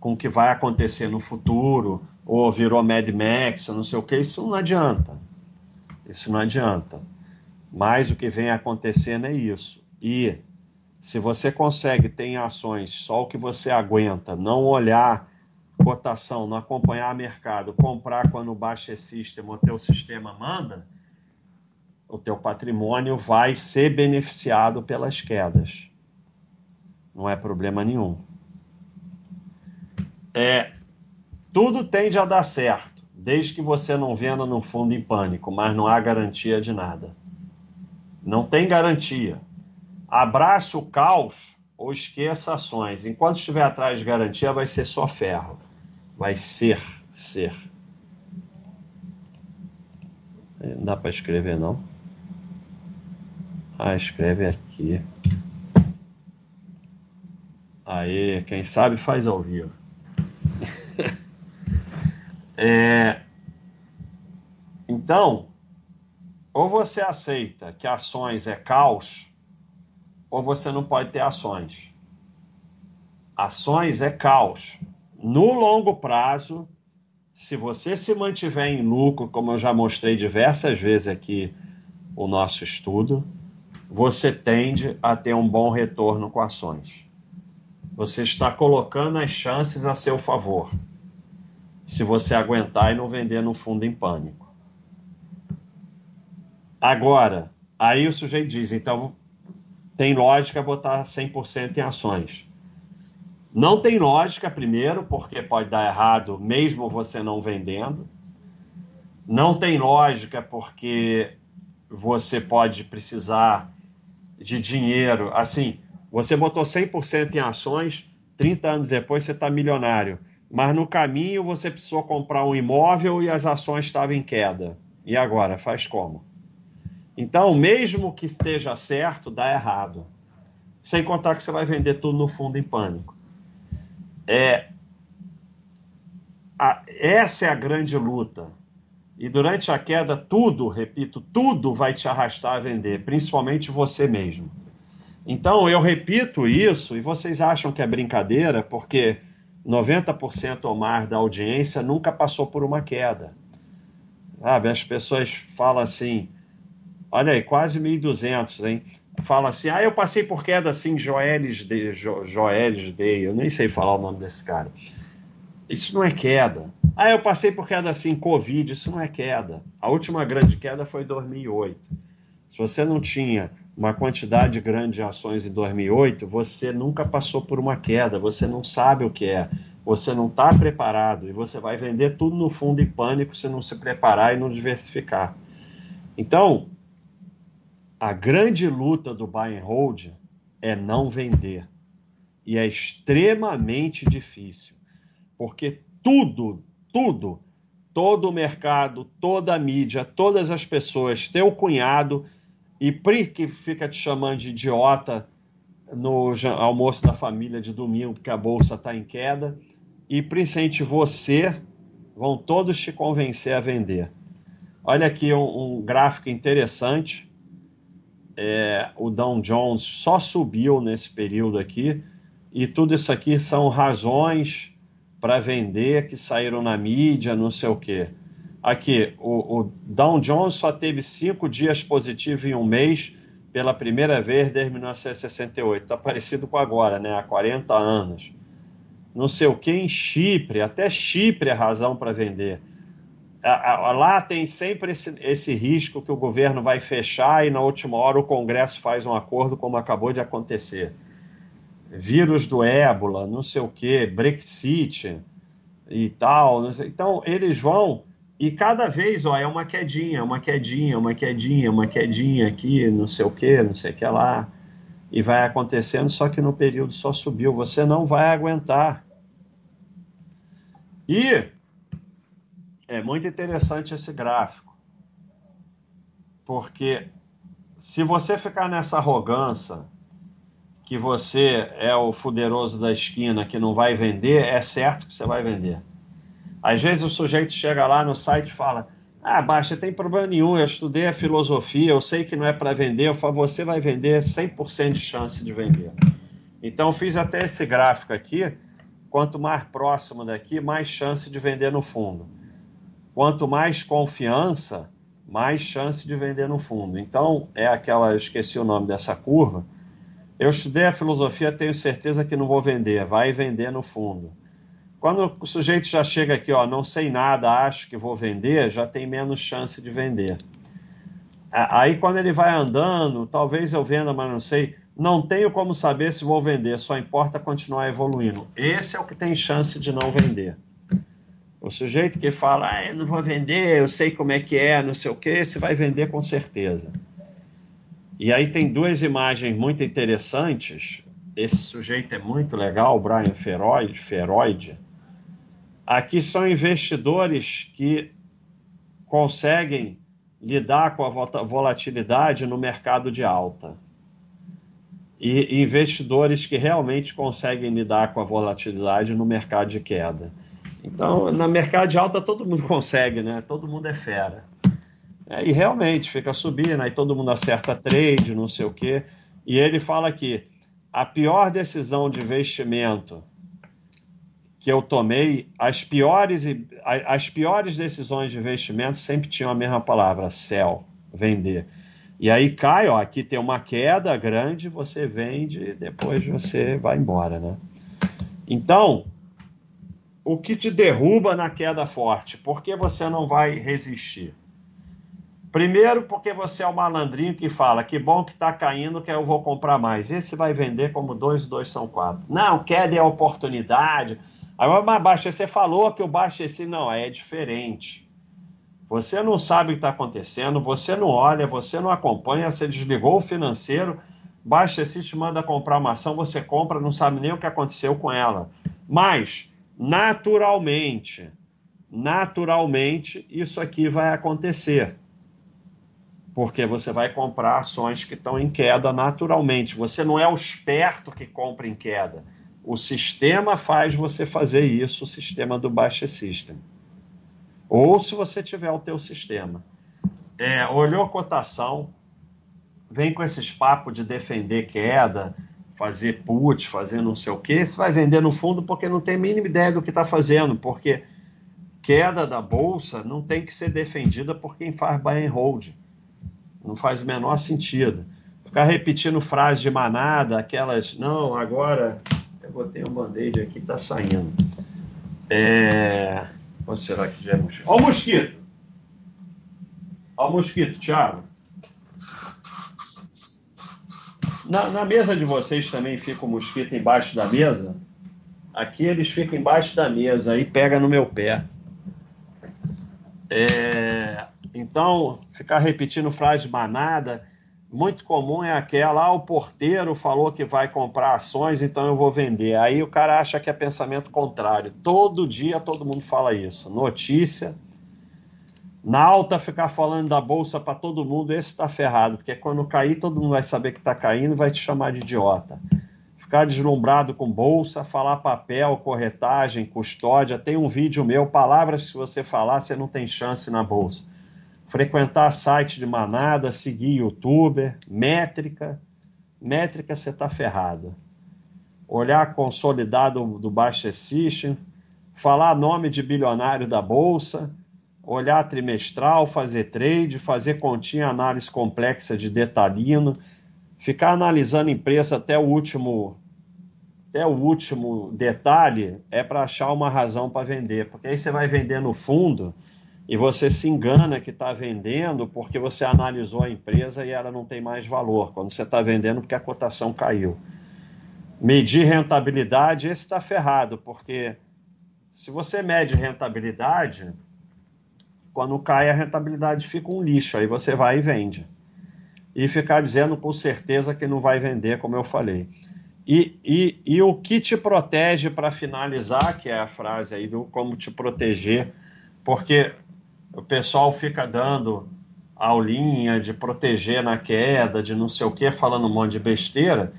com o que vai acontecer no futuro, ou virou Mad Max, ou não sei o que. Isso não adianta. Isso não adianta. Mas o que vem acontecendo é isso. E se você consegue ter em ações só o que você aguenta, não olhar cotação, não acompanhar mercado, comprar quando o Bastter System ou o teu sistema manda, o teu patrimônio vai ser beneficiado pelas quedas. Não é problema nenhum. Tudo tende a dar certo, desde que você não venda num fundo em pânico, mas não há garantia de nada. Não tem garantia. Abraça o caos ou esqueça ações. Enquanto estiver atrás de garantia, vai ser só ferro. Vai ser. Não dá para escrever, não. Escreve aqui. Aê, quem sabe faz ao vivo. Então, ou você aceita que ações é caos, ou você não pode ter ações. Ações é caos. No longo prazo, se você se mantiver em lucro, como eu já mostrei diversas vezes aqui o nosso estudo, você tende a ter um bom retorno com ações. Você está colocando as chances a seu favor, se você aguentar e não vender no fundo em pânico. Agora, aí o sujeito diz, então tem lógica botar 100% em ações. Não tem lógica, primeiro, porque pode dar errado mesmo você não vendendo. Não tem lógica porque você pode precisar de dinheiro. Assim, você botou 100% em ações, 30 anos depois você está milionário. Mas no caminho você precisou comprar um imóvel e as ações estavam em queda. E agora, faz como? Então, mesmo que esteja certo, dá errado. Sem contar que você vai vender tudo no fundo em pânico. Essa é a grande luta. E durante a queda, tudo, repito, tudo vai te arrastar a vender, principalmente você mesmo. Então, eu repito isso, e vocês acham que é brincadeira, porque 90% ou mais da audiência nunca passou por uma queda. Sabe, as pessoas falam assim, olha aí, quase 1.200, hein? Fala assim, eu passei por queda assim, Joelis Day, eu nem sei falar o nome desse cara. Isso não é queda. Eu passei por queda assim, Covid, isso não é queda. A última grande queda foi em 2008. Se você não tinha uma quantidade grande de ações em 2008, você nunca passou por uma queda, você não sabe o que é, você não está preparado e você vai vender tudo no fundo em pânico se não se preparar e não diversificar. Então, a grande luta do buy and hold é não vender. E é extremamente difícil, porque todo o mercado, toda a mídia, todas as pessoas, teu cunhado... E Pri, que fica te chamando de idiota no almoço da família de domingo, porque a bolsa está em queda. E principalmente você, vão todos te convencer a vender. Olha aqui um gráfico interessante. O Dow Jones só subiu nesse período aqui. E tudo isso aqui são razões para vender que saíram na mídia, não sei o quê. Aqui, o Dow Jones só teve 5 dias positivos em um mês pela primeira vez desde 1968. Está parecido com agora, né? Há 40 anos. Não sei o que em Chipre. Até Chipre é razão para vender. Lá tem sempre esse risco que o governo vai fechar e na última hora o Congresso faz um acordo como acabou de acontecer. Vírus do ébola, não sei o que, Brexit e tal. Não sei. Então, eles vão... E cada vez, é uma quedinha, uma quedinha, uma quedinha, uma quedinha aqui, não sei o que, não sei o que lá. E vai acontecendo, só que no período só subiu. Você não vai aguentar. E é muito interessante esse gráfico. Porque se você ficar nessa arrogância que você é o fuderoso da esquina que não vai vender, é certo que você vai vender. Às vezes o sujeito chega lá no site e fala, Baixa, tem problema nenhum, eu estudei a filosofia, eu sei que não é para vender, eu falo, você vai vender 100% de chance de vender. Então fiz até esse gráfico aqui, quanto mais próximo daqui, mais chance de vender no fundo. Quanto mais confiança, mais chance de vender no fundo. Então eu esqueci o nome dessa curva, eu estudei a filosofia, tenho certeza que não vou vender, vai vender no fundo. Quando o sujeito já chega aqui, não sei nada, acho que vou vender, já tem menos chance de vender. Aí quando ele vai andando, talvez eu venda, mas não sei, não tenho como saber se vou vender, só importa continuar evoluindo. Esse é o que tem chance de não vender. O sujeito que fala, eu não vou vender, eu sei como é que é, não sei o quê, esse vai vender com certeza. E aí tem duas imagens muito interessantes. Esse sujeito é muito legal, o Brian Feroid. Aqui são investidores que conseguem lidar com a volatilidade no mercado de alta. E investidores que realmente conseguem lidar com a volatilidade no mercado de queda. Então, no mercado de alta, todo mundo consegue, né? Todo mundo é fera. E realmente fica subindo, aí todo mundo acerta trade, não sei o quê. E ele fala aqui, a pior decisão de investimento que eu tomei, as piores decisões de investimento sempre tinham a mesma palavra, sell, vender. E aí cai, ó, aqui tem uma queda grande, você vende e depois você vai embora, né? Então, o que te derruba na queda forte? Por que você não vai resistir? Primeiro, porque você é o malandrinho que fala, que bom que está caindo, que eu vou comprar mais. Esse vai vender como 2 e 2 são 4. Não, queda é oportunidade. Aí, mas baixa, você falou que eu baixei. Não, é diferente. Você não sabe o que está acontecendo, você não olha, você não acompanha, você desligou o financeiro, baixa se te manda comprar uma ação, você compra, não sabe nem o que aconteceu com ela. Mas, naturalmente, isso aqui vai acontecer. Porque você vai comprar ações que estão em queda naturalmente. Você não é o esperto que compra em queda. O sistema faz você fazer isso, o sistema do Bastter System. Ou se você tiver o teu sistema. Olhou cotação, vem com esses papos de defender queda, fazer put, fazer não sei o quê, você vai vender no fundo porque não tem a mínima ideia do que está fazendo, porque queda da bolsa não tem que ser defendida por quem faz buy and hold. Não faz o menor sentido. Ficar repetindo frases de manada, aquelas, não, agora, eu botei um band-aid aqui, está saindo. Ou será que já é mosquito? Ó o mosquito! Ó o mosquito, Thiago. Na mesa de vocês também fica o mosquito embaixo da mesa? Aqui eles ficam embaixo da mesa, aí pega no meu pé. Então, ficar repetindo frase de manada, muito comum é aquela, o porteiro falou que vai comprar ações, então eu vou vender. Aí o cara acha que é pensamento contrário. Todo dia todo mundo fala isso. Notícia. Na alta, ficar falando da bolsa para todo mundo, esse está ferrado, porque quando cair, todo mundo vai saber que está caindo e vai te chamar de idiota. Ficar deslumbrado com bolsa, falar papel, corretagem, custódia. Tem um vídeo meu, palavras que se você falar, você não tem chance na bolsa. Frequentar site de manada, seguir youtuber, métrica você está ferrado. Olhar consolidado do Bastter System, falar nome de bilionário da bolsa, olhar trimestral, fazer trade, fazer continha, análise complexa de detalhino, ficar analisando empresa até o último detalhe é para achar uma razão para vender, porque aí você vai vender no fundo. E você se engana que está vendendo porque você analisou a empresa e ela não tem mais valor. Quando você está vendendo porque a cotação caiu. Medir rentabilidade, esse está ferrado. Porque se você mede rentabilidade, quando cai a rentabilidade fica um lixo. Aí você vai e vende. E ficar dizendo com certeza que não vai vender, como eu falei. E o que te protege para finalizar, que é a frase aí do como te proteger. Porque o pessoal fica dando aulinha de proteger na queda, de não sei o que, falando um monte de besteira,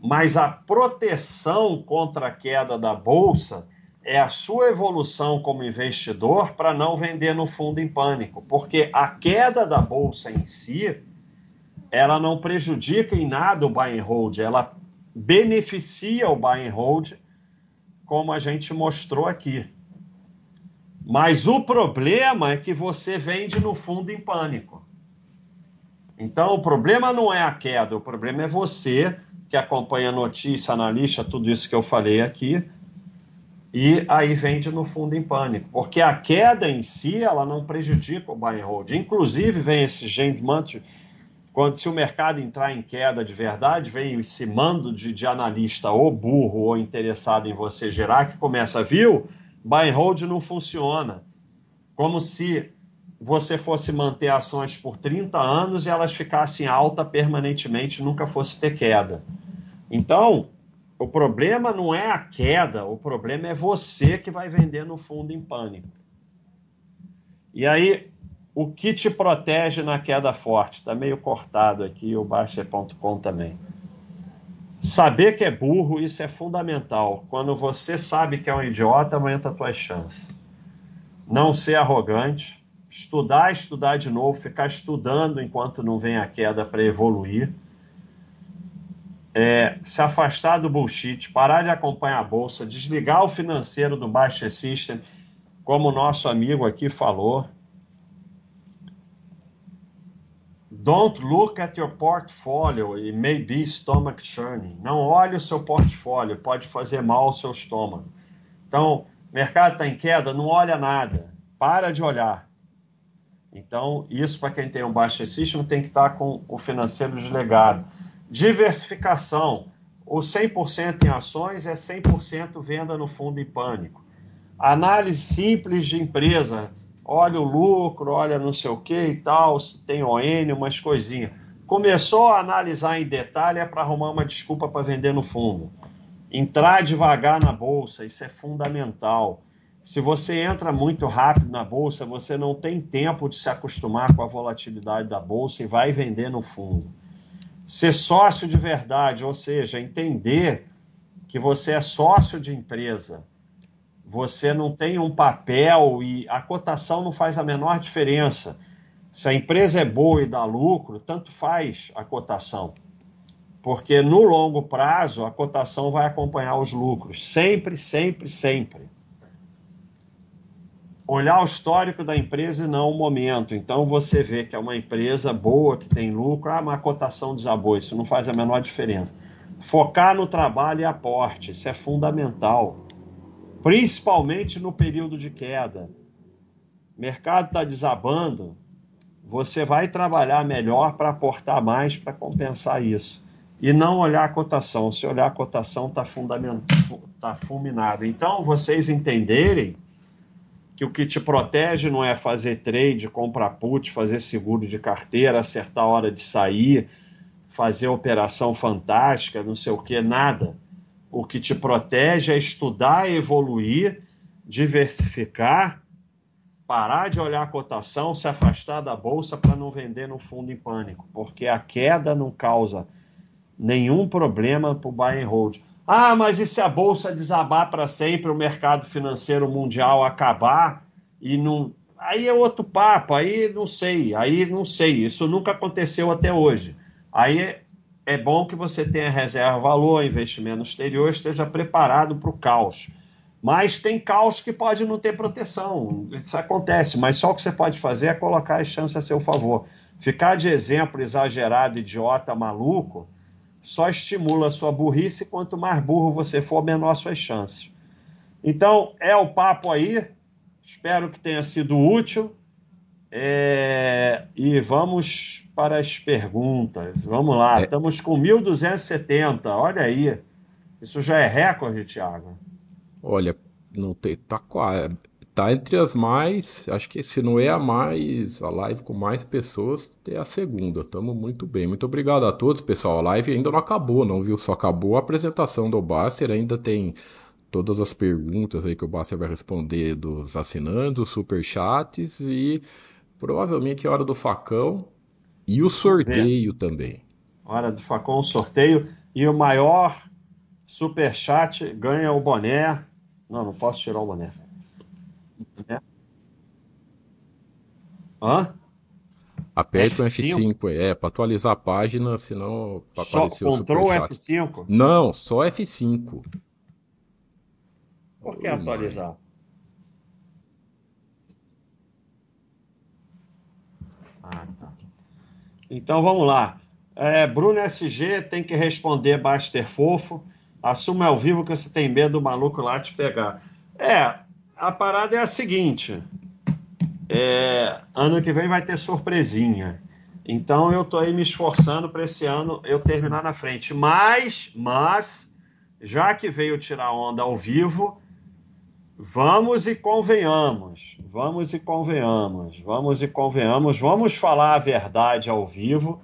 mas a proteção contra a queda da bolsa é a sua evolução como investidor para não vender no fundo em pânico, porque a queda da bolsa em si, ela não prejudica em nada o buy and hold, ela beneficia o buy and hold, como a gente mostrou aqui. Mas o problema é que você vende no fundo em pânico. Então, o problema não é a queda, o problema é você, que acompanha notícia, analista, tudo isso que eu falei aqui, e aí vende no fundo em pânico. Porque a queda em si, ela não prejudica o buy and hold. Inclusive, vem esse gente, quando se o mercado entrar em queda de verdade, vem esse mando de analista ou burro ou interessado em você gerar, que começa, viu? Buy and hold não funciona, como se você fosse manter ações por 30 anos e elas ficassem alta permanentemente, nunca fosse ter queda. Então, o problema não é a queda, o problema é você que vai vender no fundo em pânico. E aí, O que te protege na queda forte? Está meio cortado aqui o Baixa.com também. Saber que é burro, isso é fundamental. Quando você sabe que é um idiota, aumenta as tuas chances. Não ser arrogante. Estudar, estudar de novo. Ficar estudando enquanto não vem a queda para evoluir. Se afastar do bullshit. Parar de acompanhar a bolsa. Desligar o financeiro do Bastter System, como o nosso amigo aqui falou. Don't look at your portfolio, it may be stomach churning. Não olhe o seu portfólio, pode fazer mal ao seu estômago. Então, o mercado está em queda, não olha nada, para de olhar. Então, isso para quem tem um Bastter System tem que estar com o financeiro desligado. Diversificação, o 100% em ações é 100% venda no fundo em pânico. Análise simples de empresa, olha o lucro, olha não sei o que e tal, se tem ON, umas coisinhas. Começou a analisar em detalhe é para arrumar uma desculpa para vender no fundo. Entrar devagar na bolsa, isso é fundamental. Se você entra muito rápido na bolsa, você não tem tempo de se acostumar com a volatilidade da bolsa e vai vender no fundo. Ser sócio de verdade, ou seja, entender que você é sócio de empresa. Você não tem um papel e a cotação não faz a menor diferença. Se a empresa é boa e dá lucro, tanto faz a cotação. Porque no longo prazo, a cotação vai acompanhar os lucros. Sempre, sempre, sempre. Olhar o histórico da empresa e não o momento. Então, você vê que é uma empresa boa, que tem lucro, mas a cotação desabou. Isso não faz a menor diferença. Focar no trabalho e aporte. Isso é fundamental. Principalmente no período de queda. O mercado está desabando, você vai trabalhar melhor para aportar mais, para compensar isso. E não olhar a cotação. Se olhar a cotação, está fulminado. Então, vocês entenderem que o que te protege não é fazer trade, comprar put, fazer seguro de carteira, acertar a hora de sair, fazer operação fantástica, não sei o que, nada. O que te protege é estudar, evoluir, diversificar, parar de olhar a cotação, se afastar da bolsa para não vender no fundo em pânico, porque a queda não causa nenhum problema para o buy and hold. Ah, mas e se a bolsa desabar para sempre, o mercado financeiro mundial acabar e não... Aí é outro papo, aí não sei, isso nunca aconteceu até hoje. É bom que você tenha reserva, valor, investimento exterior, esteja preparado para o caos. Mas tem caos que pode não ter proteção, isso acontece, mas só o que você pode fazer é colocar as chances a seu favor. Ficar de exemplo exagerado, idiota, maluco, só estimula a sua burrice, e quanto mais burro você for, menor suas chances. Então, é o papo aí, espero que tenha sido útil. E vamos para as perguntas. Vamos lá, estamos com 1.270, olha aí. Isso já é recorde, Thiago. Olha, não tem, tá entre as mais, acho que se não é a mais, a live com mais pessoas, é a segunda. Estamos muito bem, muito obrigado a todos, pessoal. A live ainda não acabou, não, viu? Só acabou a apresentação do Bastter, ainda tem todas as perguntas aí que o Bastter vai responder dos assinantes, dos superchats e provavelmente a hora do facão e o sorteio também. Hora do facão, sorteio e o maior superchat ganha o boné. Não posso tirar o boné. Hã? Aperta o F5 para atualizar a página, senão aparecer o superchat. Ctrl F5? Não, só F5. Por que atualizar? Ah, tá. Então, vamos lá. Bruno SG tem que responder Bastter Fofo. Assuma ao vivo que você tem medo do maluco lá te pegar. A parada é a seguinte. Ano que vem vai ter surpresinha. Então, eu tô aí me esforçando para esse ano eu terminar na frente. Mas, já que veio tirar onda ao vivo... Vamos e convenhamos. Vamos falar a verdade ao vivo,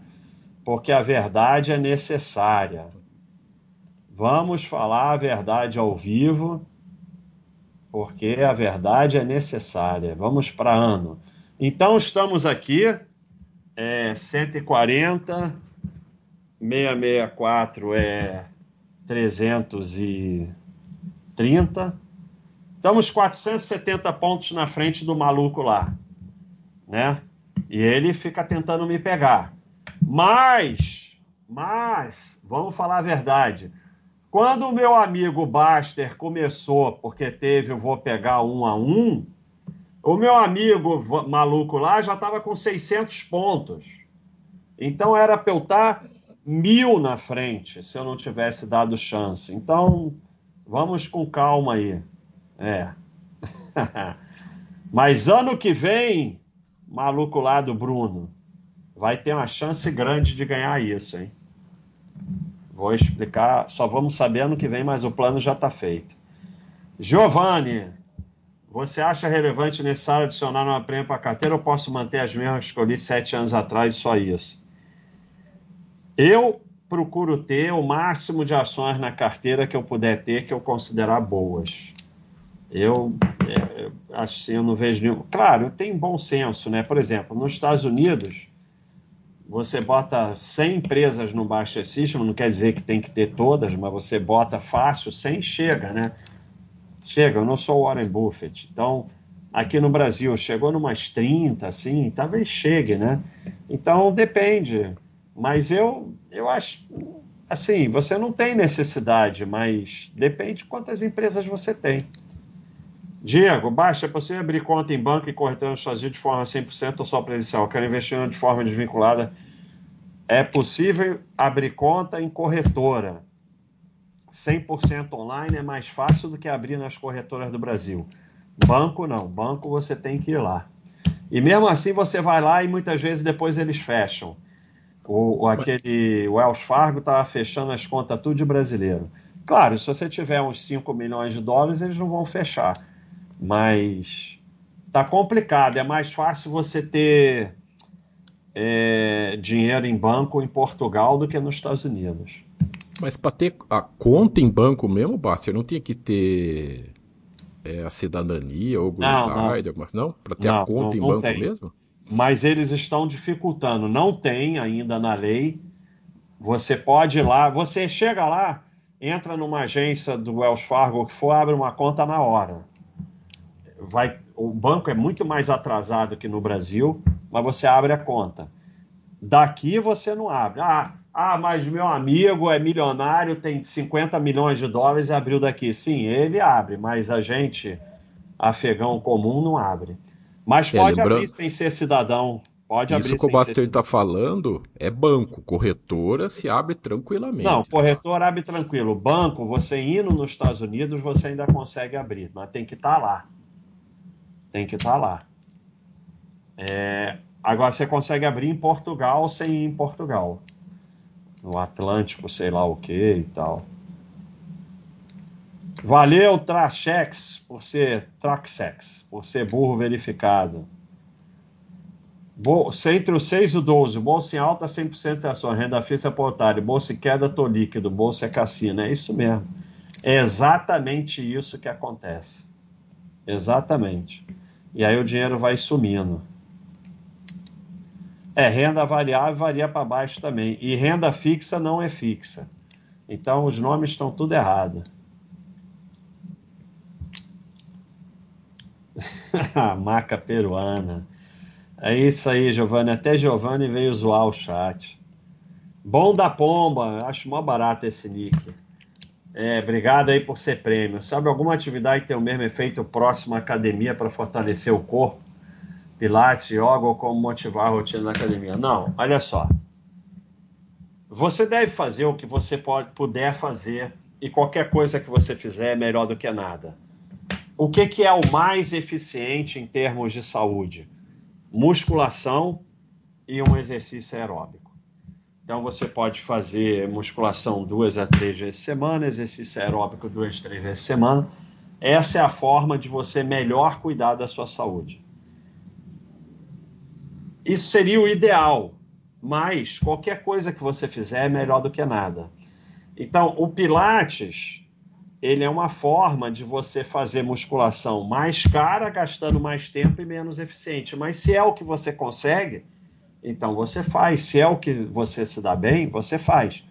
porque a verdade é necessária. Vamos para ano. Então, estamos aqui, 140, 664 é 330. Estamos 470 pontos na frente do maluco lá, né? E ele fica tentando me pegar. Mas, vamos falar a verdade. Quando o meu amigo Bastter começou, porque teve, eu vou pegar 1 a 1... O meu amigo maluco lá já estava com 600 pontos. Então, era para eu estar 1000 na frente, se eu não tivesse dado chance. Então, vamos com calma aí. Mas ano que vem, maluco lá do Bruno, vai ter uma chance grande de ganhar isso, hein? Vou explicar, só vamos saber ano que vem, mas o plano já está feito. Giovanni, você acha relevante e necessário adicionar uma prêmio para a carteira ou posso manter as mesmas que escolhi 7 anos atrás e só isso? Eu procuro ter o máximo de ações na carteira que eu puder ter, que eu considerar boas. Eu assim, eu não vejo nenhum... Claro, tem bom senso, né? Por exemplo, nos Estados Unidos, você bota 100 empresas no Bastter System, não quer dizer que tem que ter todas, mas você bota fácil, 100 chega, né? Chega, eu não sou o Warren Buffett. Então, aqui no Brasil, chegou numas 30, assim, talvez chegue, né? Então, depende. Mas eu acho, assim, você não tem necessidade, mas depende de quantas empresas você tem. Diego, Bastter, é possível abrir conta em banco e corretora sozinho de forma 100% ou só presencial? Quero investir de forma desvinculada. É possível abrir conta em corretora. 100% online é mais fácil do que abrir nas corretoras do Brasil. Banco não, banco você tem que ir lá. E mesmo assim você vai lá e muitas vezes depois eles fecham. Aquele Wells Fargo estava fechando as contas tudo de brasileiro. Claro, se você tiver uns 5 milhões de dólares, eles não vão fechar. Mas tá complicado, é mais fácil você ter dinheiro em banco em Portugal do que nos Estados Unidos. Mas para ter a conta em banco mesmo, Bastter, não tinha que ter a cidadania ou alguma coisa, não? Para ter a conta em banco mesmo? Mas eles estão dificultando. Não tem ainda na lei. Você pode ir lá, você chega lá, entra numa agência do Wells Fargo ou que for, abre uma conta na hora. O banco é muito mais atrasado que no Brasil, mas você abre a conta. Daqui você não abre. Ah, mas meu amigo é milionário, tem 50 milhões de dólares e abriu daqui. Sim, ele abre, mas a gente, afegão comum, não abre. Mas pode abrir sem ser cidadão. Pode abrir sem ser cidadão. Isso que o Bastter está falando é banco. Corretora se abre tranquilamente. Não, corretora abre tranquilo. Banco, você indo nos Estados Unidos, você ainda consegue abrir, mas tem que estar lá. Tem que estar lá. Agora você consegue abrir em Portugal sem ir em Portugal. No Atlântico, sei lá o que e tal. Valeu, Traxex, por ser burro verificado. Entre os 6 e o 12, bolsa em alta, 100% ações, renda fixa, portátil, bolsa em queda, tô líquido, bolsa é cassino. É isso mesmo. É exatamente isso que acontece. Exatamente. E aí o dinheiro vai sumindo. Renda variável varia para baixo também. E renda fixa não é fixa. Então, os nomes estão tudo errado. Maca peruana. É isso aí, Giovanni. Até Giovanni veio zoar o chat. Bom da pomba. Acho mó barato esse nick. Obrigado aí por ser prêmio. Sabe alguma atividade que tem o mesmo efeito próximo à academia para fortalecer o corpo? Pilates, yoga ou como motivar a rotina na academia? Não, olha só. Você deve fazer o que você puder fazer e qualquer coisa que você fizer é melhor do que nada. O que é o mais eficiente em termos de saúde? Musculação e um exercício aeróbico. Então você pode fazer musculação 2 a 3 vezes por semana, exercício aeróbico 2 a 3 vezes por semana. Essa é a forma de você melhor cuidar da sua saúde. Isso seria o ideal, mas qualquer coisa que você fizer é melhor do que nada. Então, o Pilates ele é uma forma de você fazer musculação mais cara, gastando mais tempo e menos eficiente. Mas se é o que você consegue, então você faz. Se é o que você se dá bem, você faz.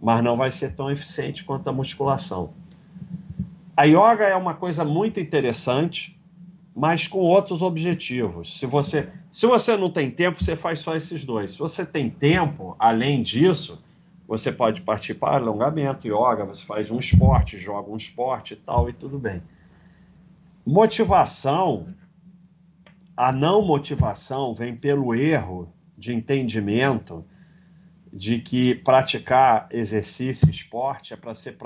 Mas não vai ser tão eficiente quanto a musculação. A yoga é uma coisa muito interessante, mas com outros objetivos. Se você não tem tempo, você faz só esses dois. Se você tem tempo, além disso, você pode partir para alongamento, yoga, você faz um esporte, joga um esporte e tal, e tudo bem. Motivação, a não motivação vem pelo erro de entendimento de que praticar exercício, esporte, é para ser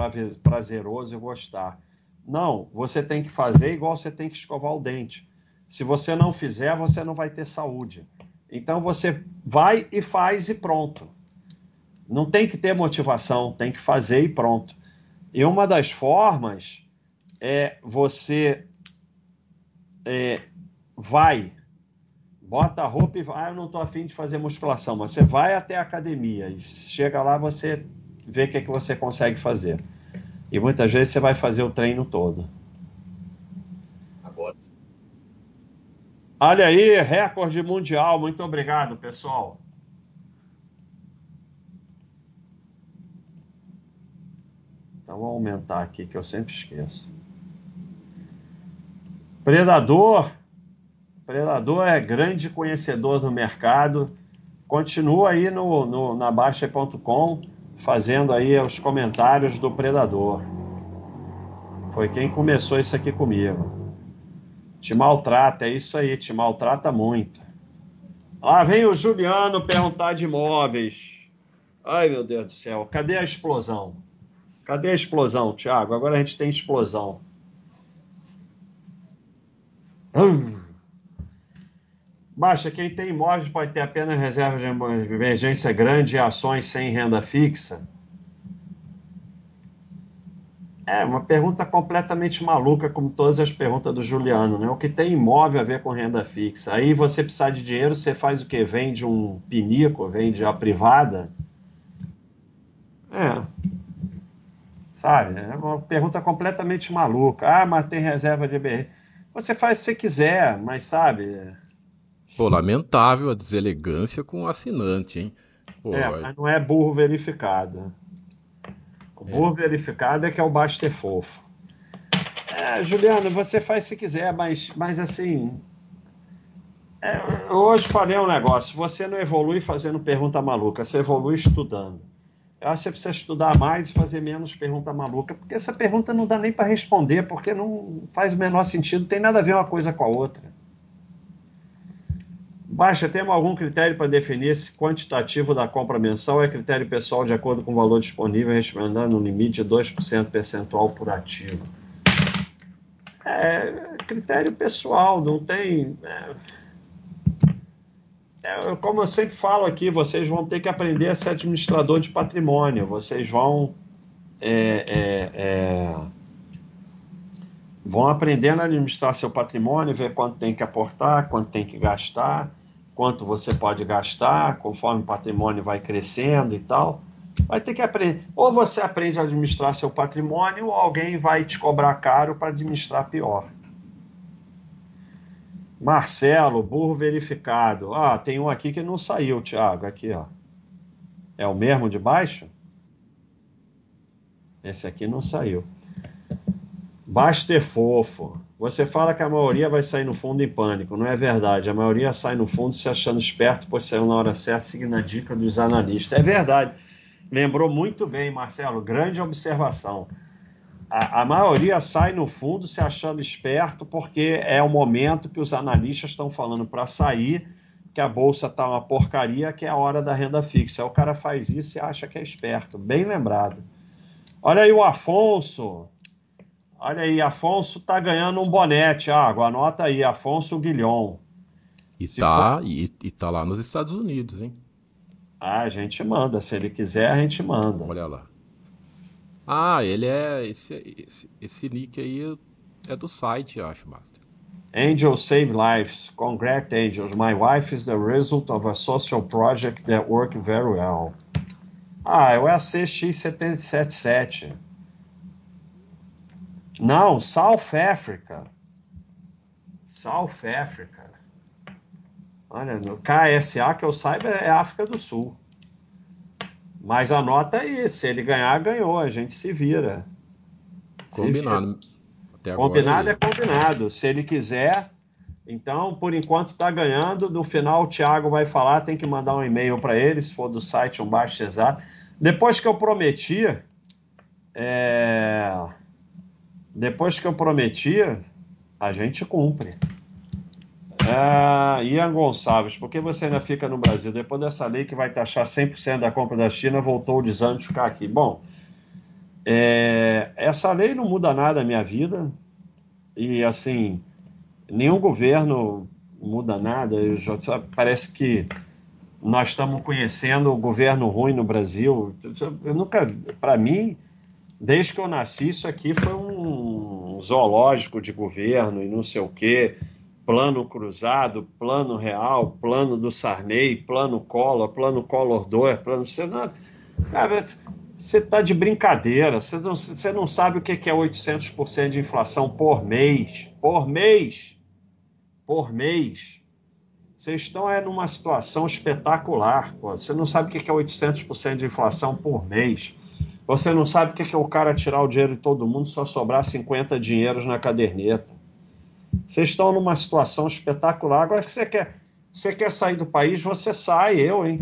prazeroso e gostar. Não, você tem que fazer igual você tem que escovar o dente. Se você não fizer, você não vai ter saúde. Então você vai e faz e pronto. Não tem que ter motivação, tem que fazer e pronto. E uma das formas é você vai, bota a roupa e vai. Ah, eu não estou afim de fazer musculação, mas você vai até a academia e chega lá, você vê o que é que você consegue fazer. E muitas vezes você vai fazer o treino todo. Agora sim. Olha aí, recorde mundial. Muito obrigado, pessoal. Então, vou aumentar aqui, que eu sempre esqueço. Predador. Predador é grande conhecedor do mercado. Continua aí na Baixa.com fazendo aí os comentários do Predador. Foi quem começou isso aqui comigo. Te maltrata, é isso aí. Te maltrata muito. Lá vem o Juliano perguntar de imóveis. Ai, meu Deus do céu. Cadê a explosão? Cadê a explosão, Thiago? Agora a gente tem explosão. Baixa, quem tem imóveis pode ter apenas reserva de emergência grande e ações sem renda fixa? É uma pergunta completamente maluca, como todas as perguntas do Juliano, né? O que tem imóvel a ver com renda fixa? Aí você precisar de dinheiro, você faz o quê? Vende um pinico? Vende a privada? É... Sabe? É uma pergunta completamente maluca. Ah, mas tem reserva de EBR. Você faz se quiser, mas sabe... Pô, lamentável a deselegância com o assinante, hein? Pô, é, mas não é burro verificado. O burro verificado é que é o Bastter fofo. É, Juliano, você faz se quiser, mas assim... hoje falei um negócio. Você não evolui fazendo pergunta maluca, você evolui estudando. Eu acho que você precisa estudar mais e fazer menos pergunta maluca, porque essa pergunta não dá nem para responder, porque não faz o menor sentido, não tem nada a ver uma coisa com a outra. Baixa, tem algum critério para definir se quantitativo da compra mensal é critério pessoal de acordo com o valor disponível, recomendando um limite de 2% percentual por ativo? É critério pessoal, não tem... como eu sempre falo aqui, vocês vão ter que aprender a ser administrador de patrimônio. Vocês vão vão aprendendo a administrar seu patrimônio, ver quanto tem que aportar, quanto tem que gastar, quanto você pode gastar, conforme o patrimônio vai crescendo e tal. Vai ter que aprender. Ou você aprende a administrar seu patrimônio, ou alguém vai te cobrar caro para administrar pior. Marcelo, burro verificado. Ah, tem um aqui que não saiu, Thiago. Aqui, ó. É o mesmo de baixo? Esse aqui não saiu. Bastter fofo. Você fala que a maioria vai sair no fundo em pânico. Não é verdade. A maioria sai no fundo se achando esperto, pois saiu na hora certa, seguindo a dica dos analistas. É verdade. Lembrou muito bem, Marcelo. Grande observação. A maioria sai no fundo se achando esperto porque é o momento que os analistas estão falando para sair, que a bolsa está uma porcaria, que é a hora da renda fixa. Aí o cara faz isso e acha que é esperto. Bem lembrado. Olha aí o Afonso. Olha aí, Afonso está ganhando um bonete. Ah, anota aí, Afonso Guilhom. E está lá nos Estados Unidos, hein? Ah, a gente manda. Se ele quiser, a gente manda. Olha lá. Ah, ele é... Esse nick aí é do site, acho, Bastter. Angel Save Lives. Congrats, Angels. My wife is the result of a social project that worked very well. Ah, é o ACX777. Não, South Africa. South Africa. Olha, no KSA, que eu saiba, é África do Sul. Mas anota aí, se ele ganhar, ganhou, a gente se vira. Combinado. Até agora, combinado é combinado. Se ele quiser, então, por enquanto está ganhando. No final, o Thiago vai falar, tem que mandar um e-mail para ele, se for do site, um baixo exato. Depois que eu prometi, a gente cumpre. Ian Gonçalves, por que você ainda fica no Brasil? Depois dessa lei que vai taxar 100% da compra da China, voltou o desânimo de ficar aqui. Bom, essa lei não muda nada a minha vida. E, assim, nenhum governo muda nada. Parece que nós estamos conhecendo o governo ruim no Brasil. Eu nunca, para mim, desde que eu nasci, isso aqui foi um zoológico de governo e não sei o quê. Plano cruzado, plano real, plano do Sarney, plano Collor, plano Collor 2, plano... Cara, você está de brincadeira, você não sabe o que é 800% de inflação por mês, Vocês estão numa situação espetacular, pô. Você não sabe o que é 800% de inflação por mês, você não sabe o que é o cara tirar o dinheiro de todo mundo e só sobrar 50 dinheiros na caderneta. Vocês estão numa situação espetacular. Agora, se você quer sair do país, você sai, hein?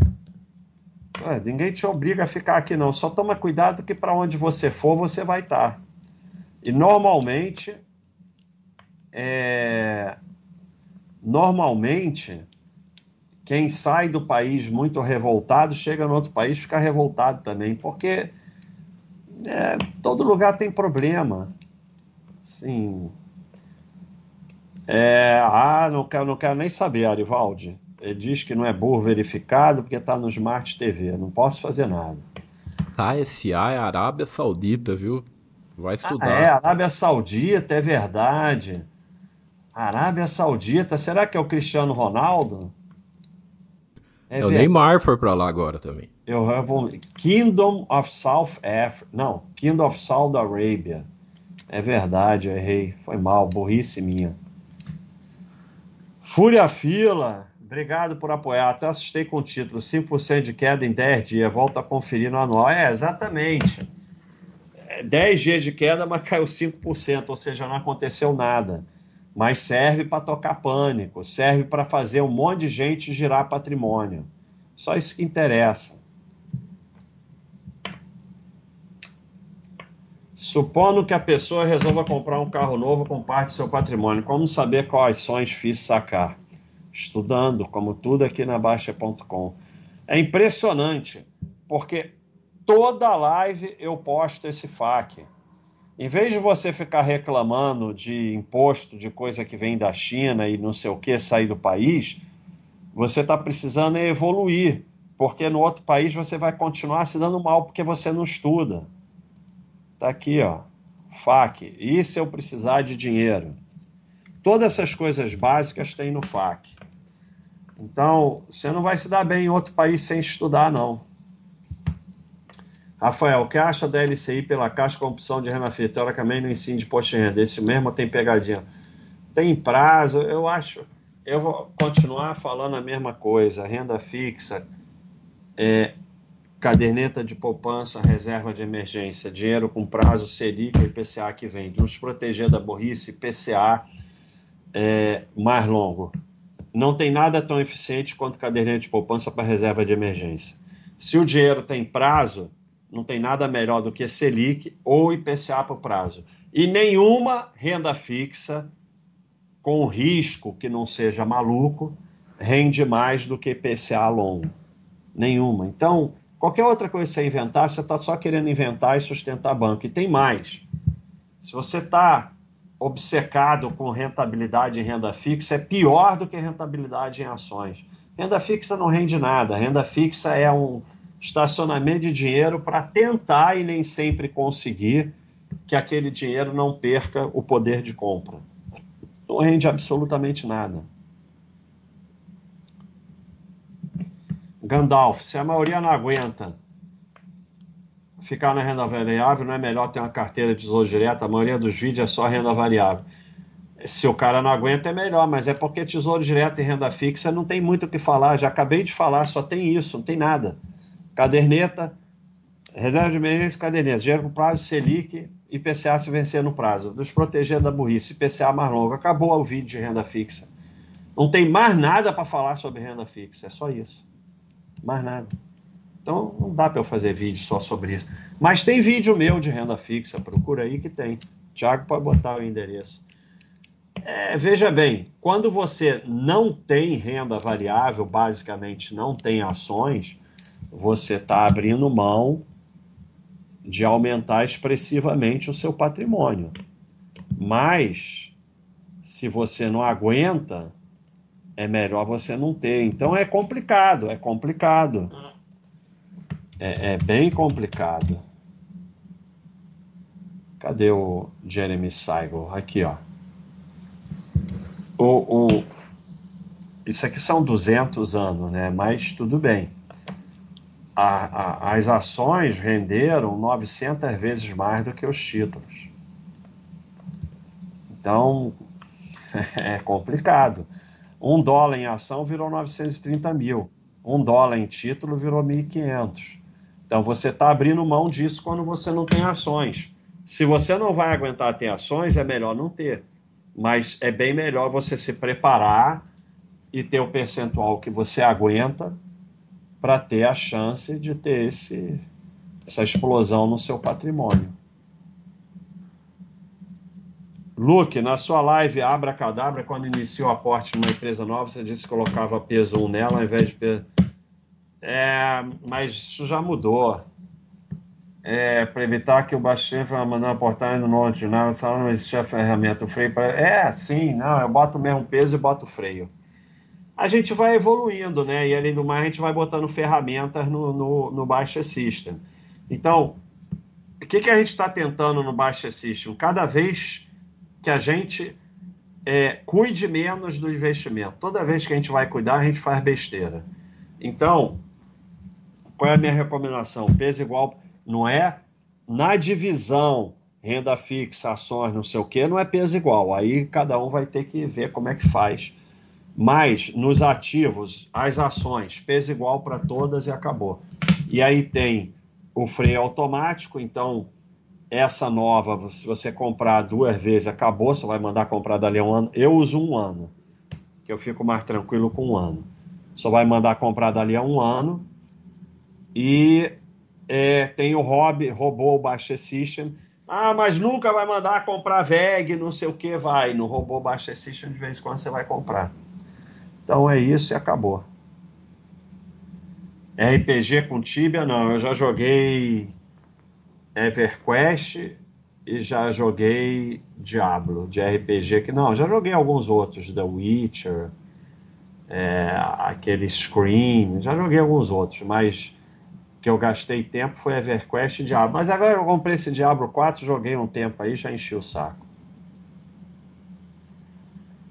Ninguém te obriga a ficar aqui, não. Só toma cuidado que para onde você for, você vai estar. E, normalmente, quem sai do país muito revoltado, chega no outro país e fica revoltado também. Porque todo lugar tem problema. Sim... Não quero nem saber, Arivaldi. Ele diz que não é burro verificado porque está no Smart TV. Não posso fazer nada. KSA é Arábia Saudita, viu? Vai estudar. Arábia Saudita, é verdade. Arábia Saudita, será que é o Cristiano Ronaldo? O Neymar foi para lá agora também. Eu vou... Kingdom of Saudi Arabia. É verdade, eu errei. Foi mal, burrice minha. Fúria Fila, obrigado por apoiar. Até assustei com o título, 5% de queda em 10 dias, volta a conferir no anual. Exatamente. 10 dias de queda, mas caiu 5%, ou seja, não aconteceu nada. Mas serve para tocar pânico, serve para fazer um monte de gente girar patrimônio. Só isso que interessa. Supondo que a pessoa resolva comprar um carro novo com parte do seu patrimônio, como saber quais ações fiz sacar? Estudando, como tudo aqui na Baixa.com. É impressionante, porque toda live eu posto esse FAQ. Em vez de você ficar reclamando de imposto, de coisa que vem da China e não sei o que, sair do país, você está precisando evoluir, porque no outro país você vai continuar se dando mal porque você não estuda. Tá aqui, ó, FAQ. E se eu precisar de dinheiro? Todas essas coisas básicas tem no FAQ. Então, você não vai se dar bem em outro país sem estudar, não. Rafael, o que acha da LCI pela Caixa com opção de renda fixa? Teoricamente no ensino de imposto de renda. Esse mesmo tem pegadinha. Tem prazo, eu acho... Eu vou continuar falando a mesma coisa. Renda fixa caderneta de poupança, reserva de emergência, dinheiro com prazo, Selic, IPCA que vem, nos proteger da burrice, IPCA mais longo. Não tem nada tão eficiente quanto caderneta de poupança para reserva de emergência. Se o dinheiro tem prazo, não tem nada melhor do que Selic ou IPCA para o prazo. E nenhuma renda fixa com risco que não seja maluco rende mais do que IPCA longo. Nenhuma. Então, qualquer outra coisa que você inventar, você está só querendo inventar e sustentar banco. E tem mais. Se você está obcecado com rentabilidade em renda fixa, é pior do que rentabilidade em ações. Renda fixa não rende nada. Renda fixa é um estacionamento de dinheiro para tentar e nem sempre conseguir que aquele dinheiro não perca o poder de compra. Não rende absolutamente nada. Gandalf, se a maioria não aguenta ficar na renda variável, não é melhor ter uma carteira de tesouro direto? A maioria dos vídeos é só renda variável. Se o cara não aguenta, é melhor, mas é porque tesouro direto e renda fixa não tem muito o que falar. Já acabei de falar, só tem isso, não tem nada. Caderneta, reserva de emergência, caderneta, dinheiro com prazo, Selic, IPCA se vencer no prazo. Nos proteger da burrice, IPCA mais longo. Acabou o vídeo de renda fixa. Não tem mais nada para falar sobre renda fixa, é só isso. Mais nada. Então, não dá para eu fazer vídeo só sobre isso. Mas tem vídeo meu de renda fixa, procura aí que tem. Thiago pode botar o endereço. Veja bem, quando você não tem renda variável, basicamente não tem ações, você está abrindo mão de aumentar expressivamente o seu patrimônio. Mas, se você não aguenta, é melhor você não ter. Então, é complicado, é complicado. É bem complicado. Cadê o Jeremy Siegel? Aqui, ó. Isso aqui são 200 anos, né? Mas tudo bem. As ações renderam 900 vezes mais do que os títulos. Então, é complicado. $1 em ação virou 930 mil. $1 em título virou 1.500. Então, você está abrindo mão disso quando você não tem ações. Se você não vai aguentar ter ações, é melhor não ter. Mas é bem melhor você se preparar e ter o percentual que você aguenta para ter a chance de ter essa explosão no seu patrimônio. Luke, na sua live Abracadabra, quando iniciou o aporte numa empresa nova, você disse que colocava peso 1 nela ao invés de peso... mas isso já mudou. Para evitar que o baixinho vai mandar aportar no norte, na sala não existe a ferramenta, o freio para... sim, não, eu boto o mesmo peso e boto o freio. A gente vai evoluindo, né? E além do mais, a gente vai botando ferramentas no Bastter System. Então, o que a gente está tentando no Bastter System? Cada vez que a gente cuide menos do investimento. Toda vez que a gente vai cuidar, a gente faz besteira. Então, qual é a minha recomendação? Peso igual... Não é na divisão, renda fixa, ações, não sei o quê, não é peso igual. Aí cada um vai ter que ver como é que faz. Mas nos ativos, as ações, peso igual para todas e acabou. E aí tem o freio automático, então essa nova, se você comprar 2 vezes, acabou, você vai mandar comprar dali a 1 ano. Eu uso 1 ano, que eu fico mais tranquilo com 1 ano. Só vai mandar comprar dali a 1 ano e... tem o robô o Bastter System. Mas nunca vai mandar comprar VEG, não sei o que, vai. No robô Bastter System, de vez em quando, você vai comprar. Então, é isso e acabou. RPG com Tibia, não. Eu já joguei EverQuest e já joguei Diablo, de RPG. Não, já joguei alguns outros, The Witcher, aquele Scream, já joguei alguns outros, mas... que eu gastei tempo foi EverQuest e Diablo. Mas agora eu comprei esse Diablo 4, joguei um tempo aí, já enchi o saco.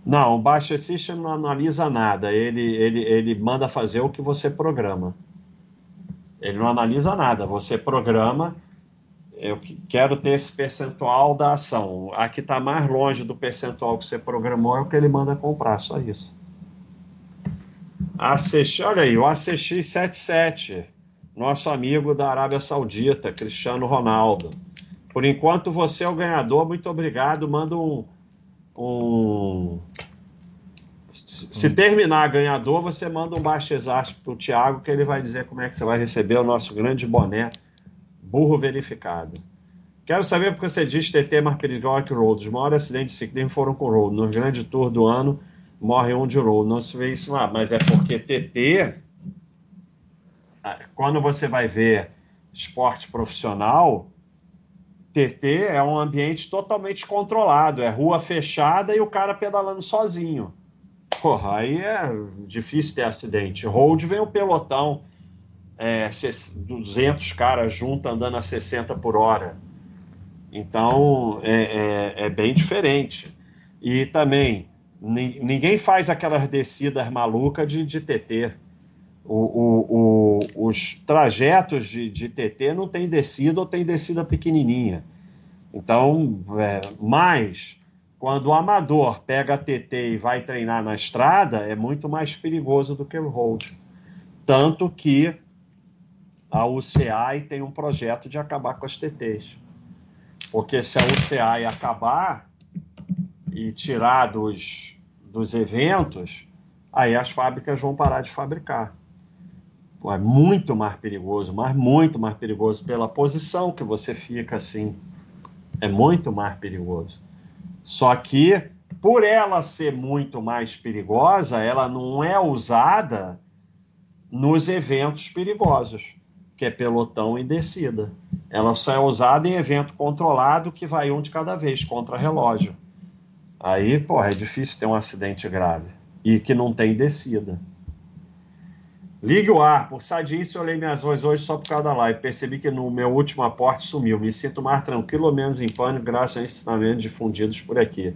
Não, o Bastter System não analisa nada. Ele manda fazer o que você programa. Ele não analisa nada. Você programa, eu quero ter esse percentual da ação. A que está mais longe do percentual que você programou é o que ele manda comprar, só isso. ACX, olha aí, o ACX77. Nosso amigo da Arábia Saudita, Cristiano Ronaldo. Por enquanto, você é o ganhador. Muito obrigado. Manda um... Se terminar ganhador, você manda um baixo exato para o Thiago, que ele vai dizer como é que você vai receber o nosso grande boné burro verificado. Quero saber porque você diz TT mais perigosa que road. Os maiores acidentes de ciclismo foram com road. No grande tour do ano, morre um de road. Não se vê isso lá. Mas é porque TT... Quando você vai ver esporte profissional, TT é um ambiente totalmente controlado, é rua fechada e o cara pedalando sozinho. Porra, aí é difícil ter acidente. Road vem um pelotão, 200 caras juntos andando a 60 por hora. Então, é bem diferente. E também, ninguém faz aquelas descidas malucas de TT. Os trajetos de TT não tem descida ou tem descida pequenininha. Então, mas quando o amador pega a TT e vai treinar na estrada, é muito mais perigoso do que o hold. Tanto que a UCA tem um projeto de acabar com as TTs. Porque se a UCA acabar e tirar dos eventos, aí as fábricas vão parar de fabricar. É muito mais perigoso, mas muito mais perigoso pela posição que você fica assim. É muito mais perigoso. Só que, por ela ser muito mais perigosa, ela não é usada nos eventos perigosos, que é pelotão e descida. Ela só é usada em evento controlado, que vai um de cada vez, contra relógio. Aí, é difícil ter um acidente grave. E que não tem descida. Ligue o ar. Por sadice, eu olhei minhas ações hoje só por causa da live. Percebi que no meu último aporte sumiu. Me sinto mais tranquilo ou menos em pânico graças a ensinamentos difundidos por aqui.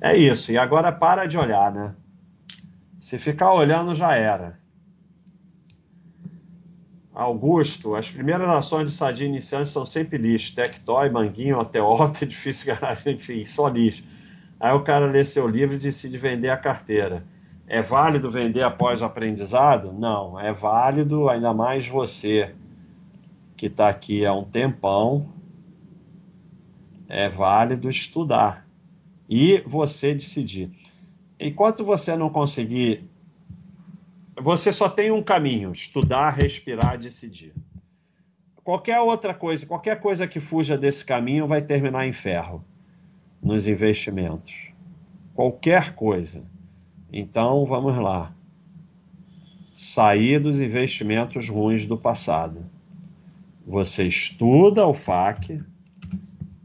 É isso. E agora para de olhar, né? Se ficar olhando, já era. Augusto, as primeiras ações de Sadia iniciantes são sempre lixo. Tectoy, Manguinho, Ateota, é difícil garantir, enfim, só lixo. Aí o cara lê seu livro e decide vender a carteira. É válido vender após o aprendizado? Não, é válido, ainda mais você que está aqui há um tempão, é válido estudar e você decidir. Enquanto você não conseguir, você só tem um caminho, estudar, respirar, decidir. Qualquer outra coisa, qualquer coisa que fuja desse caminho vai terminar em ferro nos investimentos. Qualquer coisa. Então, vamos lá. Sair dos investimentos ruins do passado. Você estuda o FAQ,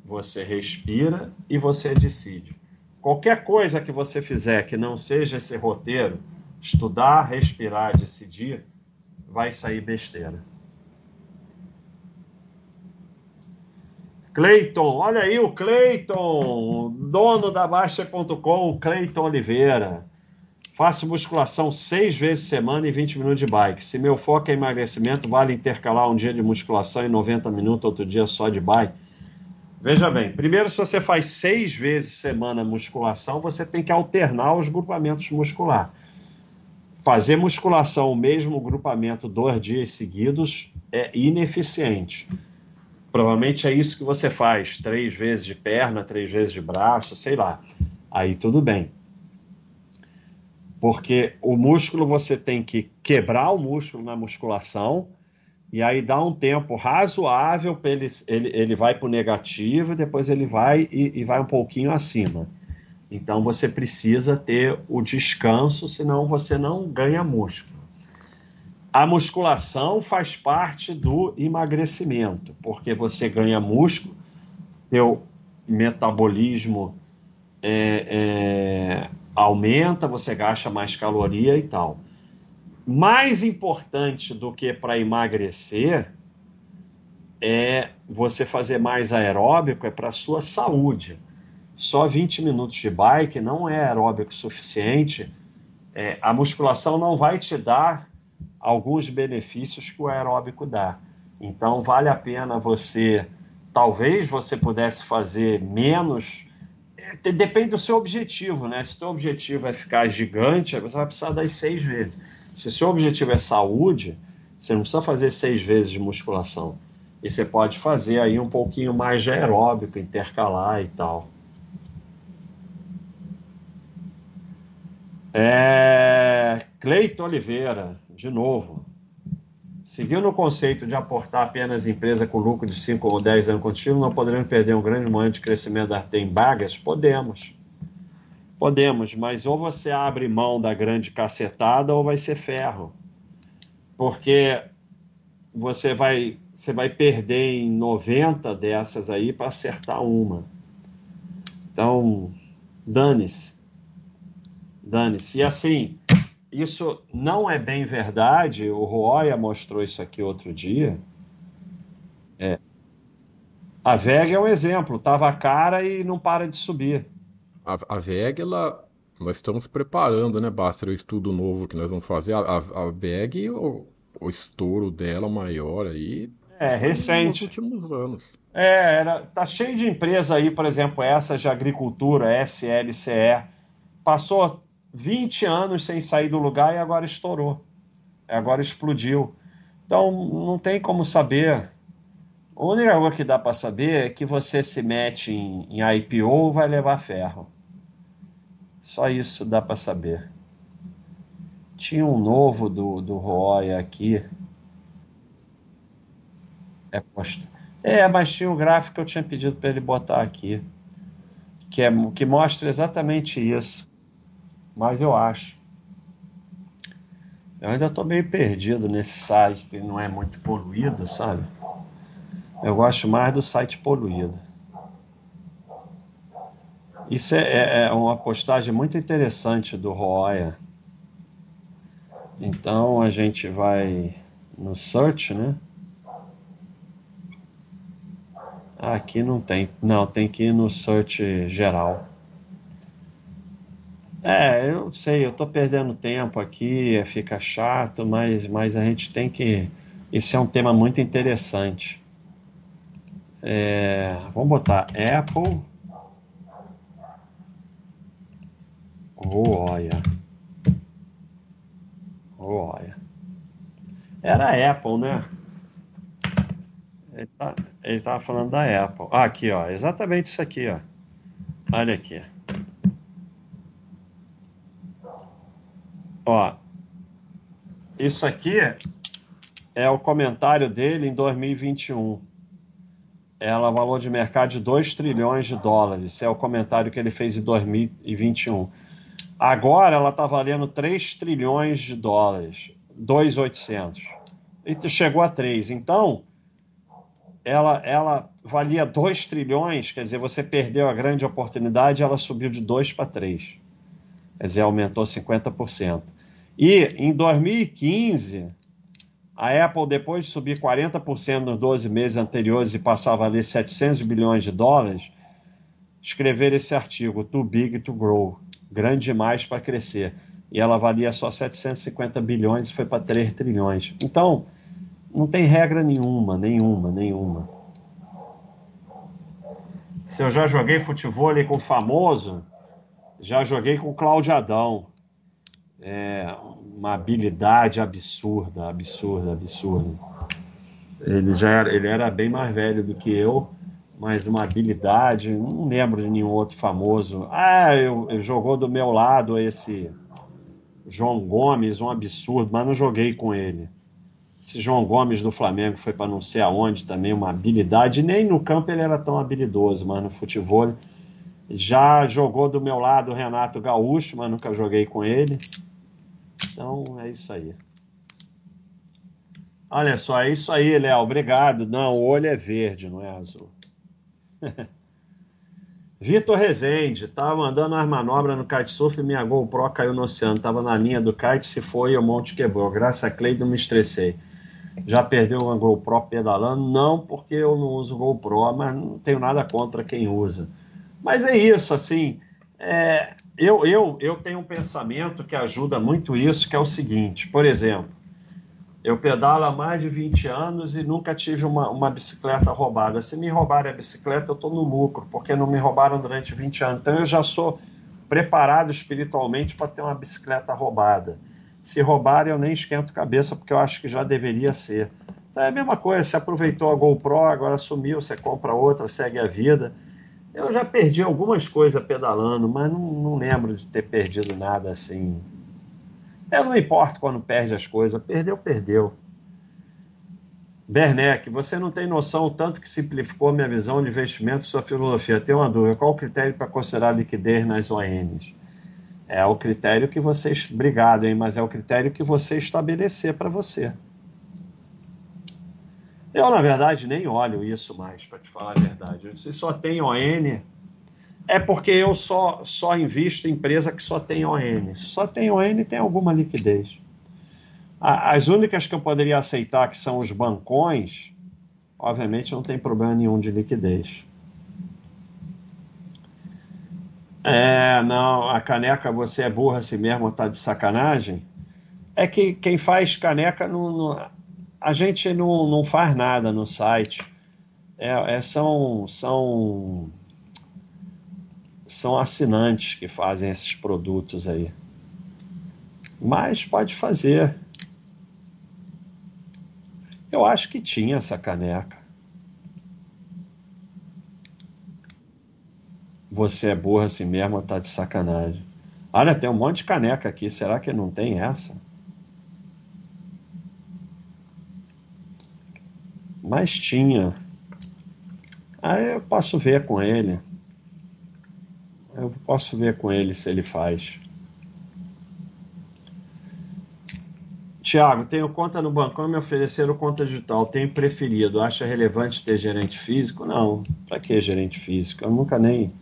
você respira e você decide. Qualquer coisa que você fizer que não seja esse roteiro, estudar, respirar, decidir, vai sair besteira. Cleiton, olha aí o Cleiton, dono da Baixa.com, Cleiton Oliveira. Faço musculação 6 vezes por semana e 20 minutos de bike. Se meu foco é emagrecimento, vale intercalar um dia de musculação e 90 minutos, outro dia só de bike? Veja bem, primeiro, se você faz 6 vezes por semana musculação, você tem que alternar os grupamentos musculares. Fazer musculação, o mesmo grupamento 2 dias seguidos, é ineficiente. Provavelmente é isso que você faz, 3 vezes de perna, 3 vezes de braço, sei lá. Aí tudo bem. Porque o músculo, você tem que quebrar o músculo na musculação e aí dá um tempo razoável, ele vai para o negativo, depois ele vai e vai um pouquinho acima. Então você precisa ter o descanso, senão você não ganha músculo. A musculação faz parte do emagrecimento, porque você ganha músculo, teu metabolismo aumenta, você gasta mais caloria e tal. Mais importante do que para emagrecer é você fazer mais aeróbico, é para a sua saúde. Só 20 minutos de bike não é aeróbico suficiente. A musculação não vai te dar alguns benefícios que o aeróbico dá. Então vale a pena você, talvez você pudesse fazer menos. Depende do seu objetivo, né? Se o seu objetivo é ficar gigante, você vai precisar das 6 vezes. Se o seu objetivo é saúde, você não precisa fazer 6 vezes de musculação. E você pode fazer aí um pouquinho mais de aeróbico, intercalar e tal. Cleiton Oliveira, de novo. Seguindo o conceito de aportar apenas empresa com lucro de 5 ou 10 anos contínuo, não poderemos perder um grande momento de crescimento da Arte em Bagas? Podemos. Podemos, mas ou você abre mão da grande cacetada ou vai ser ferro. Porque você vai perder em 90 dessas aí para acertar uma. Então, dane-se. Dane-se. E assim... Isso não é bem verdade, o Roya mostrou isso aqui outro dia. A VEG é um exemplo, estava cara e não para de subir. A VEG, ela Nós estamos preparando, né, Bastter, o estudo novo que nós vamos fazer, a VEG, o estouro dela maior aí... É, recente. Nos últimos anos. É, tá cheio de empresa aí, por exemplo, essa de agricultura, SLCE, passou 20 anos sem sair do lugar e agora estourou. Agora explodiu. Então, não tem como saber. A única coisa que dá para saber é que você se mete em IPO, vai levar ferro. Só isso dá para saber. Tinha um novo do Roya aqui. Mas tinha um gráfico que eu tinha pedido para ele botar aqui, que mostra exatamente isso. Mas eu acho. Eu ainda estou meio perdido nesse site que não é muito poluído, sabe? Eu gosto mais do site poluído. Isso é uma postagem muito interessante do Roya. Então a gente vai no search, né? Aqui não tem. Não, tem que ir no search geral. Eu sei, eu tô perdendo tempo aqui, fica chato, mas a gente tem que... Esse é um tema muito interessante. Vamos botar Apple... Roya. Era a Apple, né? Ele tava falando da Apple. Ah, aqui, ó. Exatamente isso aqui, ó. Olha aqui. Ó. Isso aqui é o comentário dele em 2021. Ela valor de mercado de 2 trilhões de dólares. Esse é o comentário que ele fez em 2021. Agora ela está valendo 3 trilhões de dólares, 2.800. E chegou a 3. Então, ela valia 2 trilhões, quer dizer, você perdeu a grande oportunidade, ela subiu de 2 para 3. Quer dizer, aumentou 50%. E em 2015, a Apple, depois de subir 40% nos 12 meses anteriores e passar a valer 700 bilhões de dólares, escreveram esse artigo, Too Big to Grow. Grande demais para crescer. E ela valia só 750 bilhões e foi para 3 trilhões. Então, não tem regra nenhuma. Se eu já joguei futebol ali com o famoso, já joguei com o Cláudio Adão. É uma habilidade absurda. Ele era bem mais velho do que eu. Mais uma habilidade, não lembro de nenhum outro famoso. Jogou do meu lado esse João Gomes, um absurdo, mas não joguei com ele. Esse João Gomes do Flamengo foi para não sei aonde também, uma habilidade, nem no campo ele era tão habilidoso, mas no futebol já jogou do meu lado o Renato Gaúcho, mas nunca joguei com ele. Então é isso aí. Olha só, é isso aí, Léo, obrigado. Não, o olho é verde, não é azul. Vitor Rezende estava mandando as manobras no kitesurf e minha GoPro caiu no oceano, estava na linha do kite, se foi e o monte quebrou, graças a Cleiton me estressei. Já perdeu uma GoPro pedalando? Não, porque eu não uso GoPro, mas não tenho nada contra quem usa, mas é isso, assim, eu tenho um pensamento que ajuda muito isso, que é o seguinte, por exemplo, eu pedalo há mais de 20 anos e nunca tive uma bicicleta roubada. Se me roubarem a bicicleta, eu estou no lucro, porque não me roubaram durante 20 anos. Então, eu já sou preparado espiritualmente para ter uma bicicleta roubada. Se roubarem, eu nem esquento cabeça, porque eu acho que já deveria ser. Então, é a mesma coisa. Você aproveitou a GoPro, agora sumiu, você compra outra, segue a vida. Eu já perdi algumas coisas pedalando, mas não lembro de ter perdido nada assim... Eu não importo quando perde as coisas. Perdeu. Bernec, você não tem noção o tanto que simplificou minha visão de investimento e sua filosofia. Tenho uma dúvida. Qual o critério para considerar liquidez nas ONs? É o critério que vocês... Obrigado, hein? Mas é o critério que você estabelecer para você. Eu, na verdade, nem olho isso mais, para te falar a verdade. Se só tem ON... É porque eu só invisto em empresa que só tem ON. Só tem ON tem alguma liquidez. As únicas que eu poderia aceitar, que são os bancões, obviamente não tem problema nenhum de liquidez. É, não, a caneca, você é burra assim mesmo, tá de sacanagem? É que quem faz caneca, a gente não faz nada no site. São assinantes que fazem esses produtos aí. Mas pode fazer. Eu acho que tinha essa caneca. Você é burra assim mesmo, tá de sacanagem. Olha, tem um monte de caneca aqui. Será que não tem essa? Mas tinha. Aí eu posso ver com ele. Eu posso ver com ele se ele faz. Thiago, tenho conta no Bancão e me ofereceram conta digital. Tenho preferido. Acha relevante ter gerente físico? Não. Para que gerente físico? Eu nunca nem...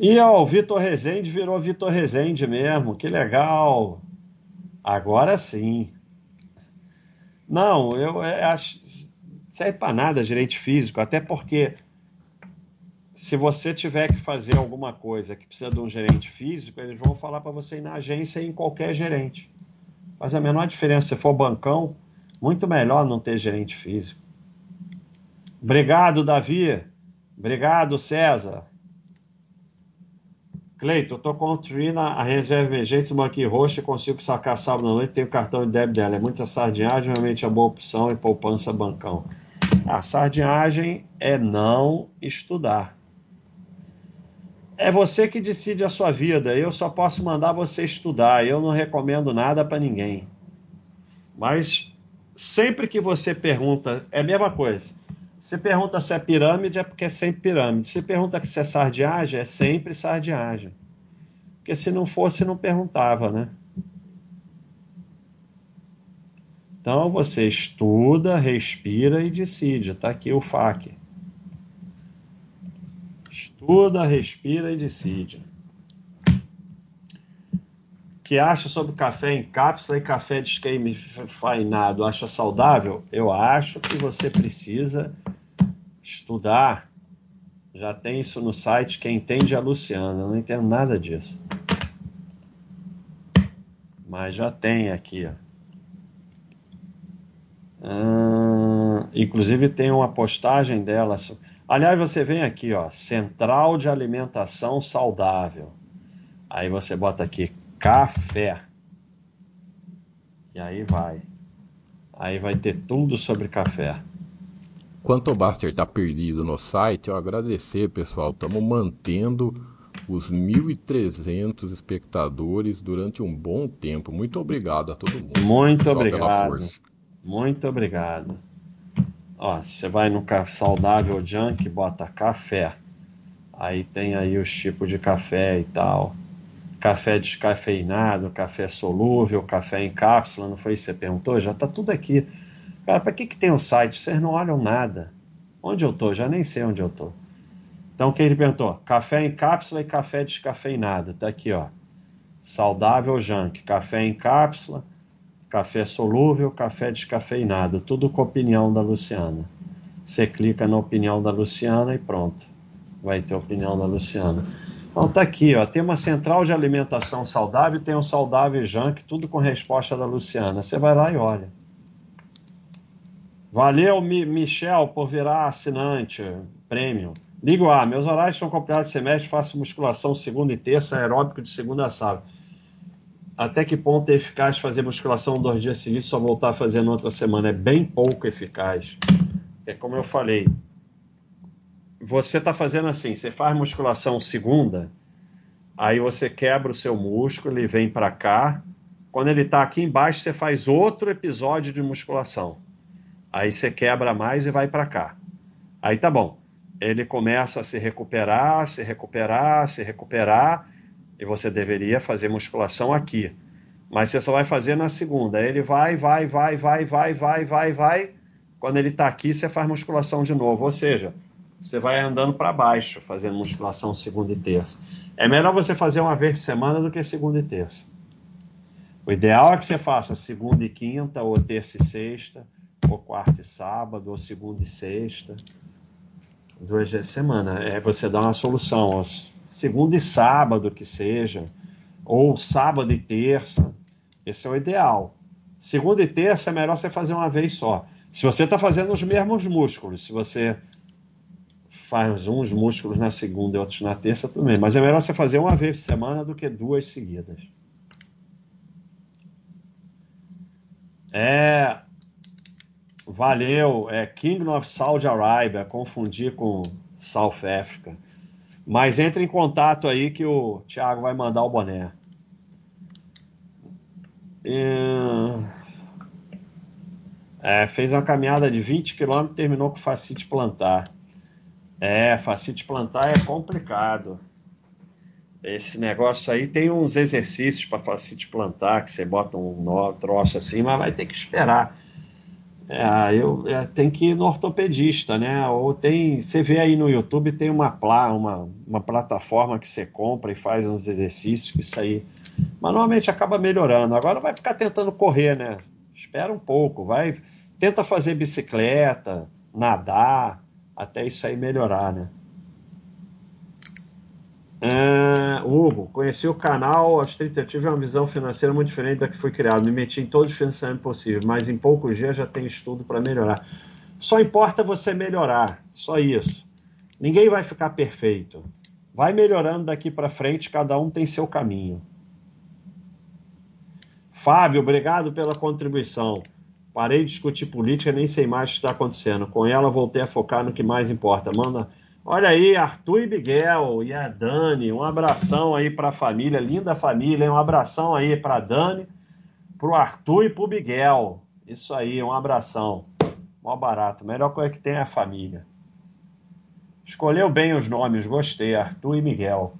E ó, o Vitor Rezende virou Vitor Rezende mesmo. Que legal. Agora sim. Não, eu acho... Serve para nada gerente físico. Até porque... Se você tiver que fazer alguma coisa que precisa de um gerente físico, eles vão falar para você ir na agência e em qualquer gerente. Faz a menor diferença. Se for bancão, muito melhor não ter gerente físico. Obrigado, Davi. Obrigado, César. Cleiton, eu estou construindo a reserva emergente do Banco Roxo e consigo sacar sábado à noite. Tenho cartão de débito dela. É muita sardinhagem, realmente é boa opção e poupança bancão. A sardinhagem é não estudar. É você que decide a sua vida. Eu só posso mandar você estudar. Eu não recomendo nada para ninguém. Mas sempre que você pergunta, é a mesma coisa. Você pergunta se é pirâmide, é porque é sempre pirâmide. Você pergunta se é sardiagem, é sempre sardiagem. Porque se não fosse, não perguntava, né? Então você estuda, respira e decide. Está aqui o FAQ. Estuda, respira e decide. O que acha sobre café em cápsula e café descafeinado? Acha saudável? Eu acho que você precisa estudar. Já tem isso no site. Quem entende é a Luciana. Eu não entendo nada disso. Mas já tem aqui. Inclusive tem uma postagem dela. Aliás, você vem aqui, ó, Central de Alimentação Saudável. Aí você bota aqui café. E aí vai. Aí vai ter tudo sobre café. Quanto o Bastter tá perdido no site, eu agradecer, pessoal. Estamos mantendo os 1.300 espectadores durante um bom tempo. Muito obrigado a todo mundo. Muito obrigado pela força. Muito obrigado. Ó, você vai no Saudável Junk, bota café. Aí tem aí os tipos de café e tal. Café descafeinado, café solúvel, café em cápsula, não foi isso que você perguntou? Já tá tudo aqui. Cara, pra que tem um site? Vocês não olham nada. Onde eu tô? Já nem sei onde eu tô. Então, quem ele perguntou? Café em cápsula e café descafeinado. Tá aqui, ó. Saudável Junk, café em cápsula, café solúvel, café descafeinado, tudo com a opinião da Luciana. Você clica na opinião da Luciana e pronto, vai ter a opinião da Luciana. Então tá aqui, ó, tem uma central de alimentação saudável, tem um saudável junk, tudo com resposta da Luciana. Você vai lá e olha. Valeu, Michel, por virar assinante premium. Ligo A, meus horários estão complicados de semestre, faço musculação segunda e terça, aeróbico de segunda a sábado. Até que ponto é eficaz fazer musculação 2 dias seguidos e só voltar a fazer na outra semana? É bem pouco eficaz. É como eu falei. Você está fazendo assim, você faz musculação segunda, aí você quebra o seu músculo, ele vem para cá. Quando ele está aqui embaixo, você faz outro episódio de musculação. Aí você quebra mais e vai para cá. Aí tá bom. Ele começa a se recuperar, se recuperar, se recuperar. E você deveria fazer musculação aqui. Mas você só vai fazer na segunda. Aí ele vai. Quando ele está aqui, você faz musculação de novo. Ou seja, você vai andando para baixo, fazendo musculação segunda e terça. É melhor você fazer uma vez por semana do que segunda e terça. O ideal é que você faça segunda e quinta, ou terça e sexta, ou quarta e sábado, ou segunda e sexta. 2 vezes por semana. É você dar uma solução, segunda e sábado que seja, ou sábado e terça. Esse é o ideal. Segunda e terça é melhor você fazer uma vez só. Se você está fazendo os mesmos músculos, se você faz uns músculos na segunda e outros na terça também, mas é melhor você fazer uma vez por semana do que 2 seguidas. Valeu, Kingdom of Saudi Arabia, confundi com South Africa. Mas entre em contato aí que o Thiago vai mandar o boné. Fez uma caminhada de 20 km e terminou com fascite plantar. Fascite plantar é complicado. Esse negócio aí tem uns exercícios para fascite plantar, que você bota um nó, troço assim, mas vai ter que esperar. Tem que ir no ortopedista, né? Ou tem, você vê aí no YouTube, tem uma plataforma que você compra e faz uns exercícios, isso aí. Mas normalmente acaba melhorando. Agora vai ficar tentando correr, né? Espera um pouco, tenta fazer bicicleta, nadar, até isso aí melhorar, né? Hugo, conheci o canal aos 30, eu tive uma visão financeira muito diferente da que foi criada, me meti em todo o financiamento possível, mas em poucos dias já tem estudo para melhorar. Só importa você melhorar, só isso. Ninguém vai ficar perfeito. Vai melhorando daqui para frente, cada um tem seu caminho. Fábio, obrigado pela contribuição. Parei de discutir política, nem sei mais o que está acontecendo. Com ela voltei a focar no que mais importa. Manda... Olha aí, Arthur e Miguel e a Dani, um abração aí para a família, linda família, hein? Um abração aí para a Dani, para o Arthur e para o Miguel, isso aí, um abração, mó barato, melhor coisa que tem é a família. Escolheu bem os nomes, gostei, Arthur e Miguel.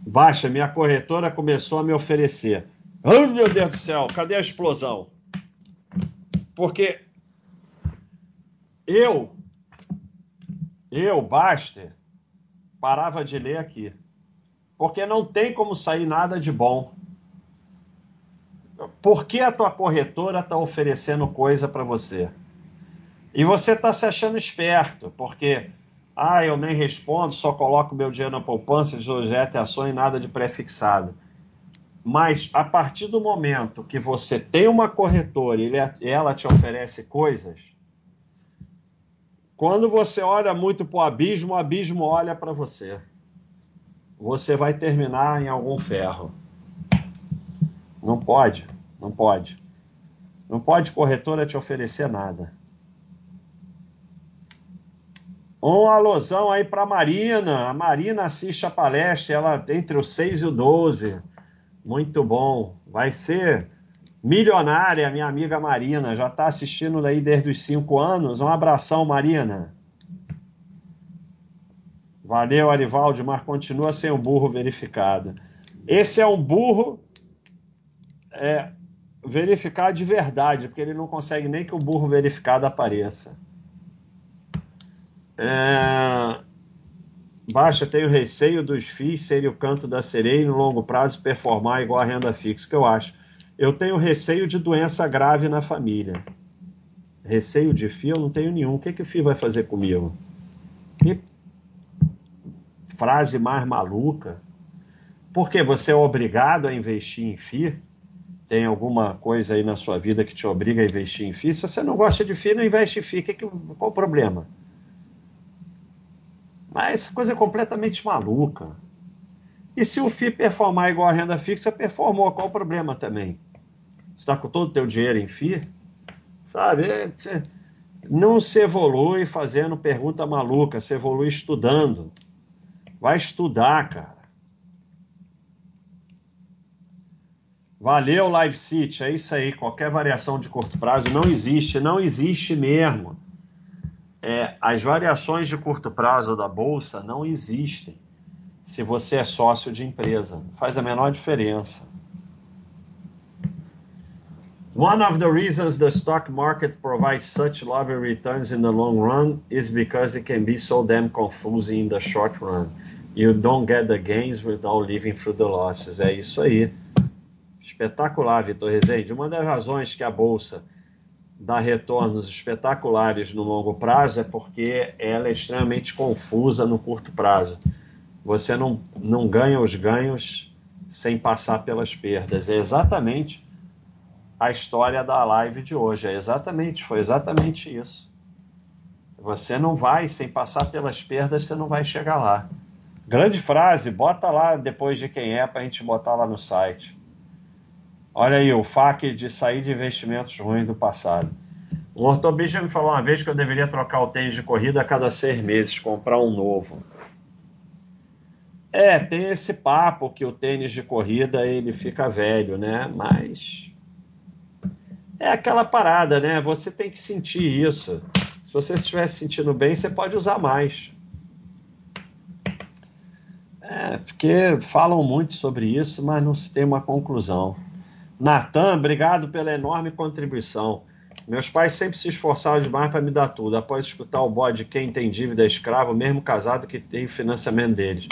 Baixa, minha corretora começou a me oferecer, ai meu Deus do céu, cadê a explosão? Porque eu, Bastter, parava de ler aqui, porque não tem como sair nada de bom. Por que a tua corretora está oferecendo coisa para você? E você está se achando esperto, porque, eu nem respondo, só coloco meu dinheiro na poupança, Tesouro Direto e ações, nada de pré-fixado. Mas, a partir do momento que você tem uma corretora e ela te oferece coisas, quando você olha muito para o abismo olha para você. Você vai terminar em algum ferro. Não pode, não pode. Não pode corretora te oferecer nada. Um alôzão aí para a Marina. A Marina assiste a palestra, ela entre os 6 e o 12. Muito bom. Vai ser... milionária, minha amiga Marina, já está assistindo daí desde os 5 anos. Um abração, Marina. Valeu, Arivaldo, mas continua sem o burro verificado. Esse é um burro verificado de verdade, porque ele não consegue nem que o burro verificado apareça. Baixa, tem o receio dos FIIs serem o canto da sereia e no longo prazo performar igual a renda fixa, que eu acho. Eu tenho receio de doença grave na família. Receio de FII eu não tenho nenhum. O que o FII vai fazer comigo? Que frase mais maluca. Porque você é obrigado a investir em FII? Tem alguma coisa aí na sua vida que te obriga a investir em FII? Se você não gosta de FII, não investe em FII. Qual o problema? Mas essa coisa é completamente maluca. E se o FII performar igual a renda fixa, performou, qual o problema também? Você está com todo o teu dinheiro em FII? Sabe? Não se evolui fazendo pergunta maluca, se evolui estudando. Vai estudar, cara. Valeu, Live City, é isso aí. Qualquer variação de curto prazo não existe mesmo. As variações de curto prazo da Bolsa não existem. Se você é sócio de empresa, faz a menor diferença. One of the reasons the stock market provides such lovely returns in the long run is because it can be so damn confusing in the short run. You don't get the gains without living through the losses. É isso aí. Espetacular, Vitor Rezende. Uma das razões que a Bolsa dar retornos espetaculares no longo prazo é porque ela é extremamente confusa no curto prazo. Você não ganha os ganhos sem passar pelas perdas. É exatamente a história da live de hoje. Foi exatamente isso. Você não vai, sem passar pelas perdas, você não vai chegar lá. Grande frase, bota lá depois de quem é, para a gente botar lá no site. Olha aí, o FAQ de sair de investimentos ruins do passado. O ortobista me falou uma vez que eu deveria trocar o tênis de corrida a cada 6 meses, comprar um novo. É, tem esse papo que o tênis de corrida ele fica velho, né? Mas é aquela parada, né? Você tem que sentir isso. Se você estiver se sentindo bem, você pode usar mais. É, porque falam muito sobre isso, mas não se tem uma conclusão. Natan, obrigado pela enorme contribuição. Meus pais sempre se esforçaram demais para me dar tudo. Após escutar o bode de quem tem dívida escravo, mesmo casado, que tem financiamento deles.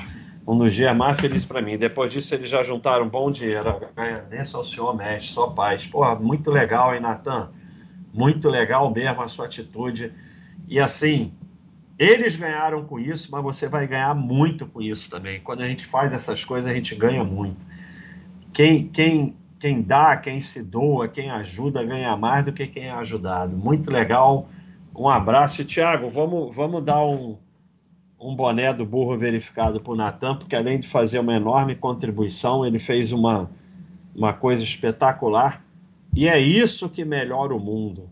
Um dos dias mais felizes para mim. Depois disso, eles já juntaram um bom dinheiro. Agradeço ao senhor, mestre, só paz. Porra, muito legal, hein, Natan? Muito legal mesmo a sua atitude. E assim, eles ganharam com isso, mas você vai ganhar muito com isso também. Quando a gente faz essas coisas, a gente ganha muito. Quem dá, quem se doa, quem ajuda, ganha mais do que quem é ajudado. Muito legal. Um abraço. E, Thiago, vamos dar um boné do burro verificado para o Natan, porque além de fazer uma enorme contribuição, ele fez uma coisa espetacular. E é isso que melhora o mundo.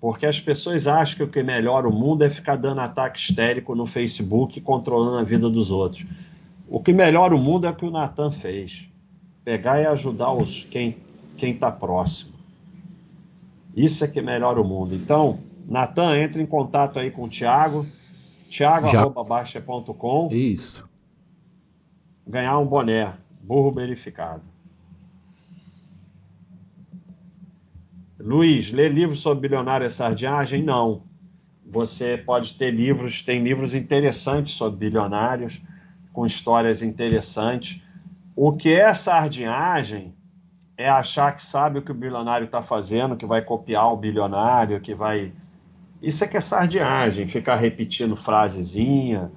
Porque as pessoas acham que o que melhora o mundo é ficar dando ataque histérico no Facebook, controlando a vida dos outros. O que melhora o mundo é o que o Natan fez. Pegar e ajudar quem está próximo. Isso é que melhora o mundo. Então, Natan, entre em contato aí com o Thiago. Thiago@Baixa.com. Isso. Ganhar um boné, burro verificado. Luiz, lê livros sobre bilionário é sardinhagem? Não. Você pode ter livros, tem livros interessantes sobre bilionários, com histórias interessantes. O que é sardinhagem é achar que sabe o que o bilionário está fazendo, que vai copiar o bilionário, que vai... Isso é que é sardinhagem, ficar repetindo frasezinha.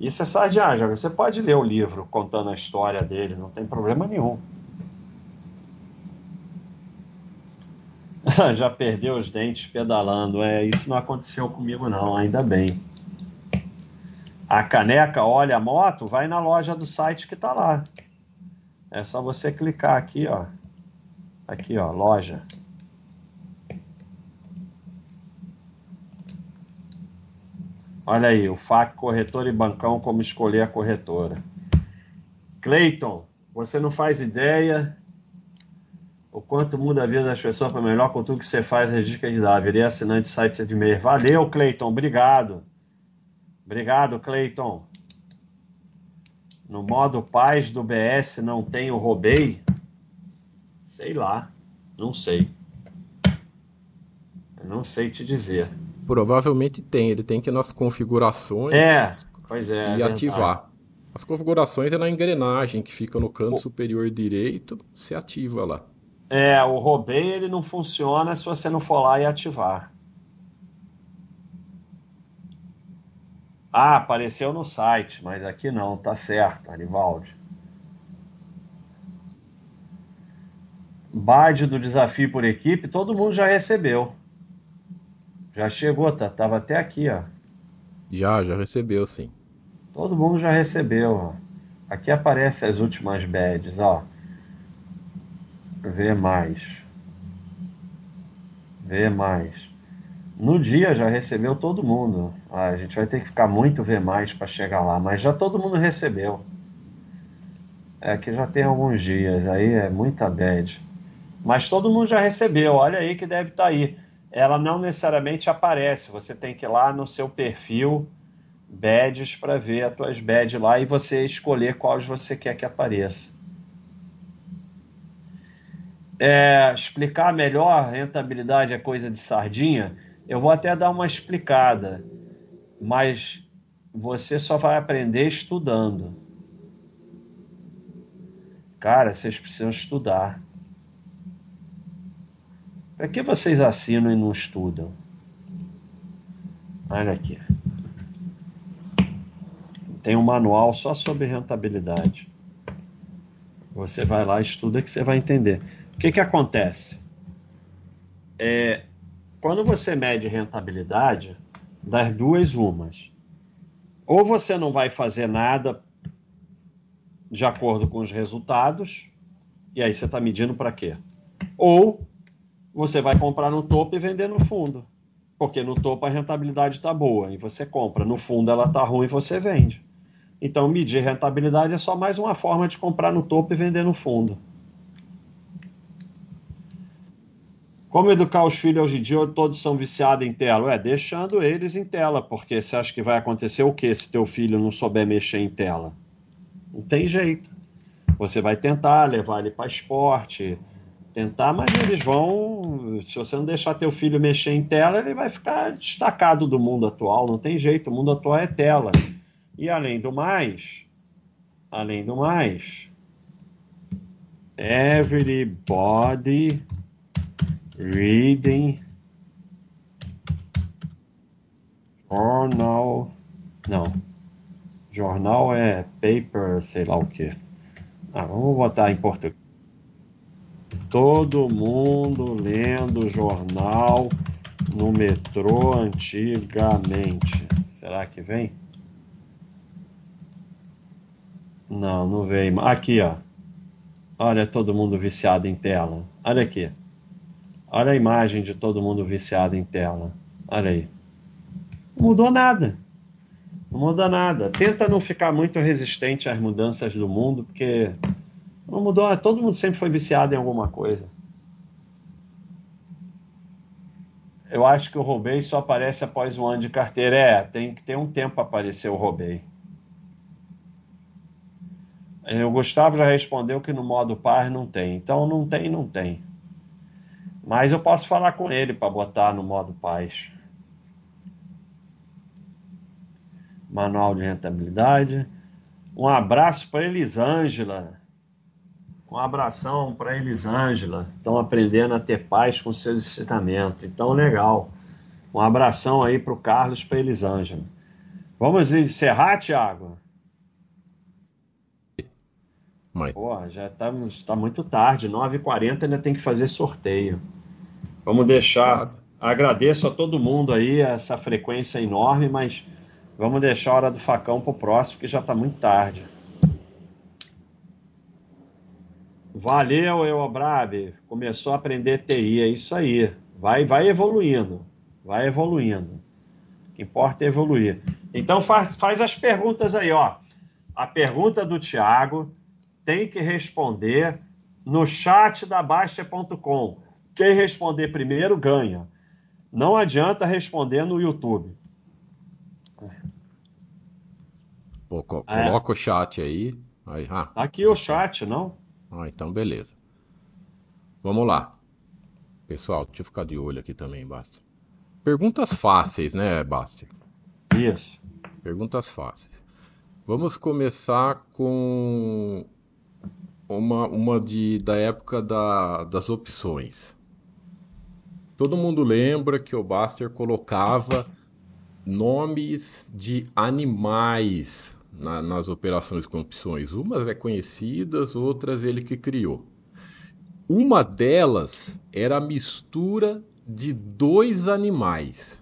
Isso é sardinhagem. Você pode ler o livro contando a história dele, não tem problema nenhum. Já perdeu os dentes pedalando. É, isso não aconteceu comigo não, ainda bem. A caneca, olha a moto, vai na loja do site que está lá. É só você clicar aqui, ó. Aqui, ó, loja. Olha aí, o FAQ, corretora e bancão, como escolher a corretora. Cleiton, você não faz ideia o quanto muda a vida das pessoas para melhor com tudo que você faz, as dicas de dar. Virei assinante do site de mês. Valeu, Cleiton, obrigado. Obrigado, Cleiton. No modo paz do BS não tem o roubei? Sei lá, não sei. Eu não sei te dizer. Provavelmente tem, ele tem que ir nas configurações e ativar. Verdade. As configurações é na engrenagem que fica no canto superior direito, você ativa lá. É, o roubei ele não funciona se você não for lá e ativar. Ah, apareceu no site, mas aqui não, tá certo, Arivaldi. Badge do desafio por equipe, todo mundo já recebeu. Já chegou, tava até aqui, ó. Já recebeu, sim. Todo mundo já recebeu, ó. Aqui aparecem as últimas badges, ó. Vê mais. No dia já recebeu todo mundo. A gente vai ter que ficar muito ver mais para chegar lá, mas já todo mundo recebeu. É que já tem alguns dias, aí é muita bad. Mas todo mundo já recebeu, olha aí que deve estar aí. Ela não necessariamente aparece, você tem que ir lá no seu perfil, badges, para ver as tuas badges lá e você escolher quais você quer que apareça. É, explicar melhor, rentabilidade é coisa de sardinha... Eu vou até dar uma explicada, mas você só vai aprender estudando. Cara, vocês precisam estudar. Para que vocês assinam e não estudam? Olha aqui. Tem um manual só sobre rentabilidade. Você vai lá e estuda que você vai entender. O que que acontece? Quando você mede rentabilidade, das duas umas. Ou você não vai fazer nada de acordo com os resultados, e aí você está medindo para quê? Ou você vai comprar no topo e vender no fundo, porque no topo a rentabilidade está boa e você compra, no fundo ela está ruim e você vende. Então medir rentabilidade é só mais uma forma de comprar no topo e vender no fundo. Como educar os filhos hoje em dia? Todos são viciados em tela. Deixando eles em tela, porque você acha que vai acontecer o quê se teu filho não souber mexer em tela? Não tem jeito. Você vai tentar levar ele para esporte, tentar, mas eles vão... Se você não deixar teu filho mexer em tela, ele vai ficar destacado do mundo atual. Não tem jeito, o mundo atual é tela. E além do mais, everybody... reading journal, não, jornal é paper, sei lá o que. Vamos botar em português. Todo mundo lendo jornal no metrô antigamente. Será que vem? Não, não veio. Aqui, ó. Olha, todo mundo viciado em tela. Olha aqui. Olha a imagem de todo mundo viciado em tela. Olha aí. Não mudou nada. Não muda nada. Tenta não ficar muito resistente às mudanças do mundo, porque não mudou. Todo mundo sempre foi viciado em alguma coisa. Eu acho que o roubei só aparece após um ano de carteira. Tem que ter um tempo para aparecer o roubei. O Gustavo já respondeu que no modo par não tem. Então não tem. Mas eu posso falar com ele para botar no modo paz. Manual de rentabilidade. Um abraço para Elisângela. Um abração para Elisângela. Estão aprendendo a ter paz com seus ensinamentos. Então, legal. Um abração aí para o Carlos, para Elisângela. Vamos encerrar, Thiago? Mas... Pô, já está muito tarde, 9h40, ainda tem que fazer sorteio. Vamos deixar... Agradeço a todo mundo aí, essa frequência enorme, mas vamos deixar a hora do facão para o próximo, que já está muito tarde. Valeu, Eobrabe. Começou a aprender TI, é isso aí. Vai evoluindo, vai evoluindo. O que importa é evoluir. Então faz as perguntas aí, ó. A pergunta do Thiago... tem que responder no chat da Baixa.com. Quem responder primeiro ganha. Não adianta responder no YouTube. Pô, coloca o chat aí. Tá aqui o chat, não? Então beleza. Vamos lá. Pessoal, deixa eu ficar de olho aqui também, Basti. Perguntas fáceis, né, Basti? Isso. Perguntas fáceis. Vamos começar com... Uma da época das opções. Todo mundo lembra que o Bastter colocava nomes de animais nas operações com opções. Umas conhecidas, outras ele que criou. Uma delas era a mistura de dois animais.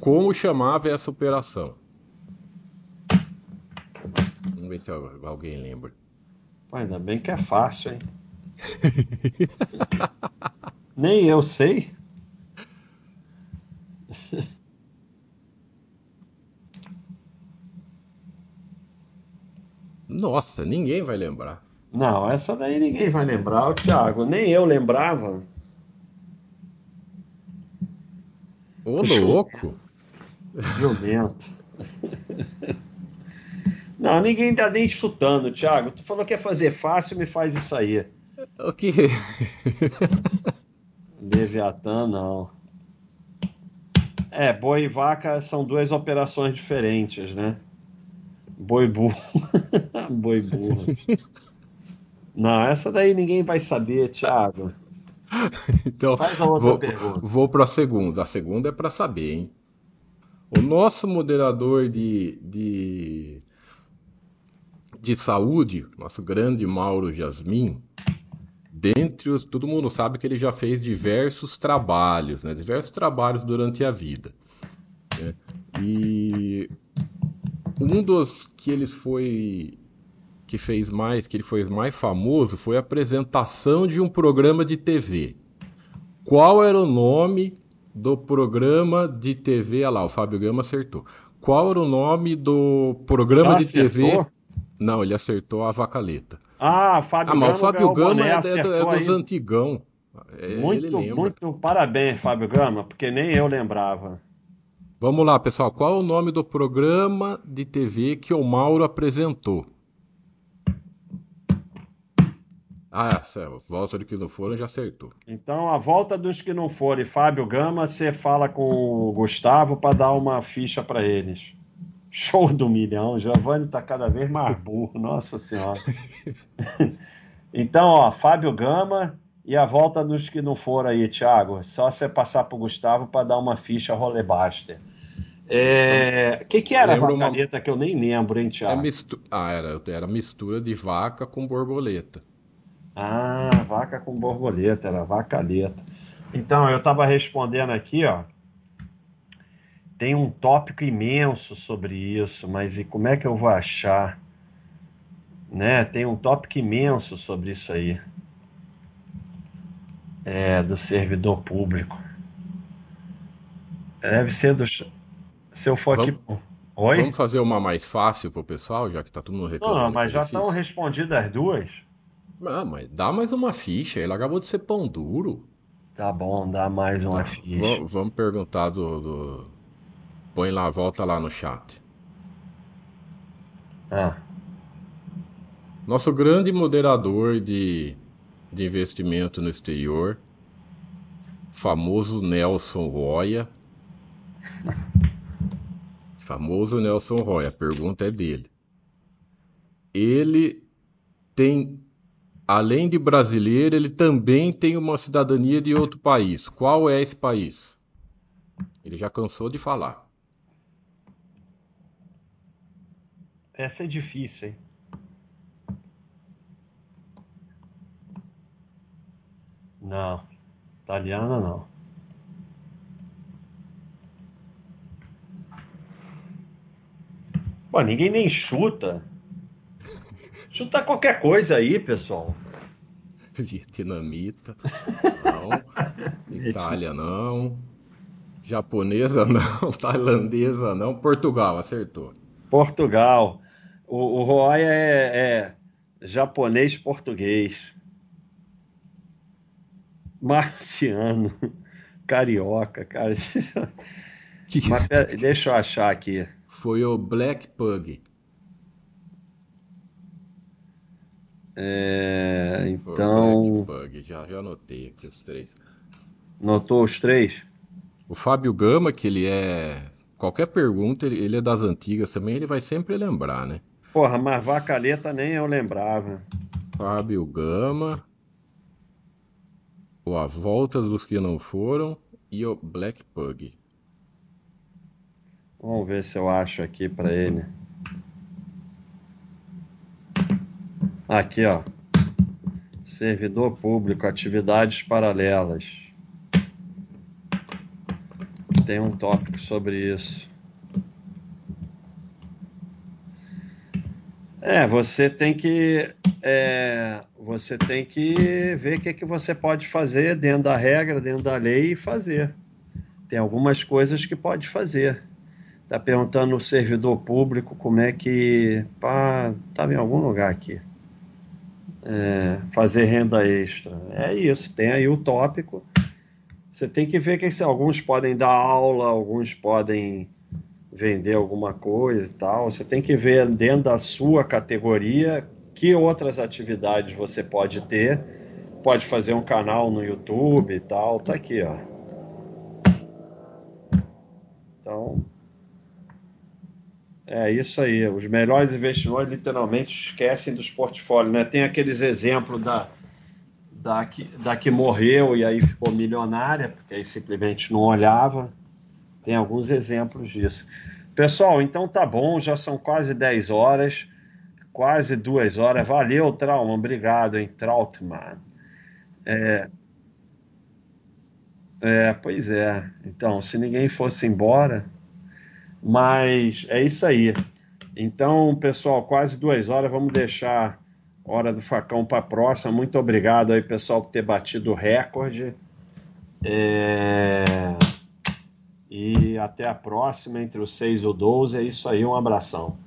Como chamava essa operação? Vamos ver se alguém lembra. Ainda bem que é fácil, hein? Nem eu sei. Nossa, ninguém vai lembrar. Não, essa daí ninguém vai lembrar, Thiago. Nem eu lembrava. Ô, louco! Violento. Não, ninguém tá nem chutando, Thiago. Tu falou que ia fazer fácil, me faz isso aí. O que? Leviatã, não. Boi e vaca são duas operações diferentes, né? Boi burro. Boi burro. Não, essa daí ninguém vai saber, Thiago. Então, faz a outra pergunta. Vou para a segunda. A segunda é para saber, hein? O nosso moderador de saúde, nosso grande Mauro Jasmin, dentre os... Todo mundo sabe que ele já fez diversos trabalhos, né? Diversos trabalhos durante a vida. Né? E um dos que ele foi... que ele foi mais famoso foi a apresentação de um programa de TV. Qual era o nome do programa de TV? Olha lá, o Fábio Gama acertou. Qual era o nome do programa de TV? Não, ele acertou a Vacaleta. Ah, Fábio Gama. Ah, mas o Fábio Gama é dos antigão. É, muito parabéns, Fábio Gama, porque nem eu lembrava. Vamos lá, pessoal. Qual é o nome do programa de TV que o Mauro apresentou? Ah, a volta dos que não foram já acertou. Então, a volta dos que não forem, Fábio Gama, você fala com o Gustavo para dar uma ficha para eles. Show do milhão, Giovanni está cada vez mais burro, nossa senhora. Então, ó, Fábio Gama e a volta dos que não foram aí, Thiago. Só você passar para o Gustavo para dar uma ficha rolê Bastter. Que era a Vacaleta que eu nem lembro, hein, Thiago? Era mistura de vaca com borboleta. Ah, vaca com borboleta, era Vacaleta. Então, eu estava respondendo aqui, ó. Tem um tópico imenso sobre isso, mas e como é que eu vou achar? Né? Tem um tópico imenso sobre isso aí. É, do servidor público. Deve ser do... Se eu for aqui... Oi? Vamos fazer uma mais fácil pro pessoal, já que tá todo mundo reclamando. Não, mas já estão respondidas as duas. Ah, mas dá mais uma ficha, ele acabou de ser pão duro. Tá bom, dá mais uma ficha. Vamos perguntar do... Põe lá, volta lá no chat. Ah. Nosso grande moderador de investimento no exterior, famoso Nelson Roya. Famoso Nelson Roya, a pergunta é dele. Ele tem... Além de brasileiro, ele também tem uma cidadania de outro país. Qual é esse país? Ele já cansou de falar. Essa é difícil, hein? Não. Italiana, não. Pô, ninguém nem chuta. Chutar qualquer coisa aí, pessoal. Vietnamita, não. Itália, não. Japonesa, não. Tailandesa, não. Portugal, acertou. Portugal. O Roya é japonês-português. Marciano. Carioca, cara. Mas, deixa eu achar aqui. Foi o Black Pug. É, então... Pug, já anotei aqui os três. Notou os três? O Fábio Gama, que ele é... Qualquer pergunta, ele é das antigas também, ele vai sempre lembrar, né? Porra, mas Vacaleta nem eu lembrava. Fábio Gama... A volta dos que não foram e o Black Pug. Vamos ver se eu acho aqui pra ele. Aqui, ó, servidor público, atividades paralelas. Tem um tópico sobre isso. Você tem que ver o que é que você pode fazer dentro da regra, dentro da lei e fazer. Tem algumas coisas que pode fazer. Tá perguntando o servidor público como é que... Pá, tava em algum lugar aqui. Fazer renda extra. É isso, tem aí o tópico. Você tem que ver que alguns podem dar aula, alguns podem vender alguma coisa e tal. Você tem que ver dentro da sua categoria que outras atividades você pode ter. Pode fazer um canal no YouTube e tal. Tá aqui, ó. Então... É isso aí, os melhores investidores literalmente esquecem dos portfólios, né? Tem aqueles exemplos da que morreu e aí ficou milionária, porque aí simplesmente não olhava. Tem alguns exemplos disso. Pessoal, então tá bom, já são quase 10 horas, quase 2 horas. Valeu, Trauma, obrigado, hein, Trautmann. Pois é. Então, se ninguém fosse embora... Mas é isso aí. Então, pessoal, quase 2 horas. Vamos deixar a Hora do Facão para a próxima. Muito obrigado aí, pessoal, por ter batido o recorde. E até a próxima, entre os 6 ou 12. É isso aí, um abração.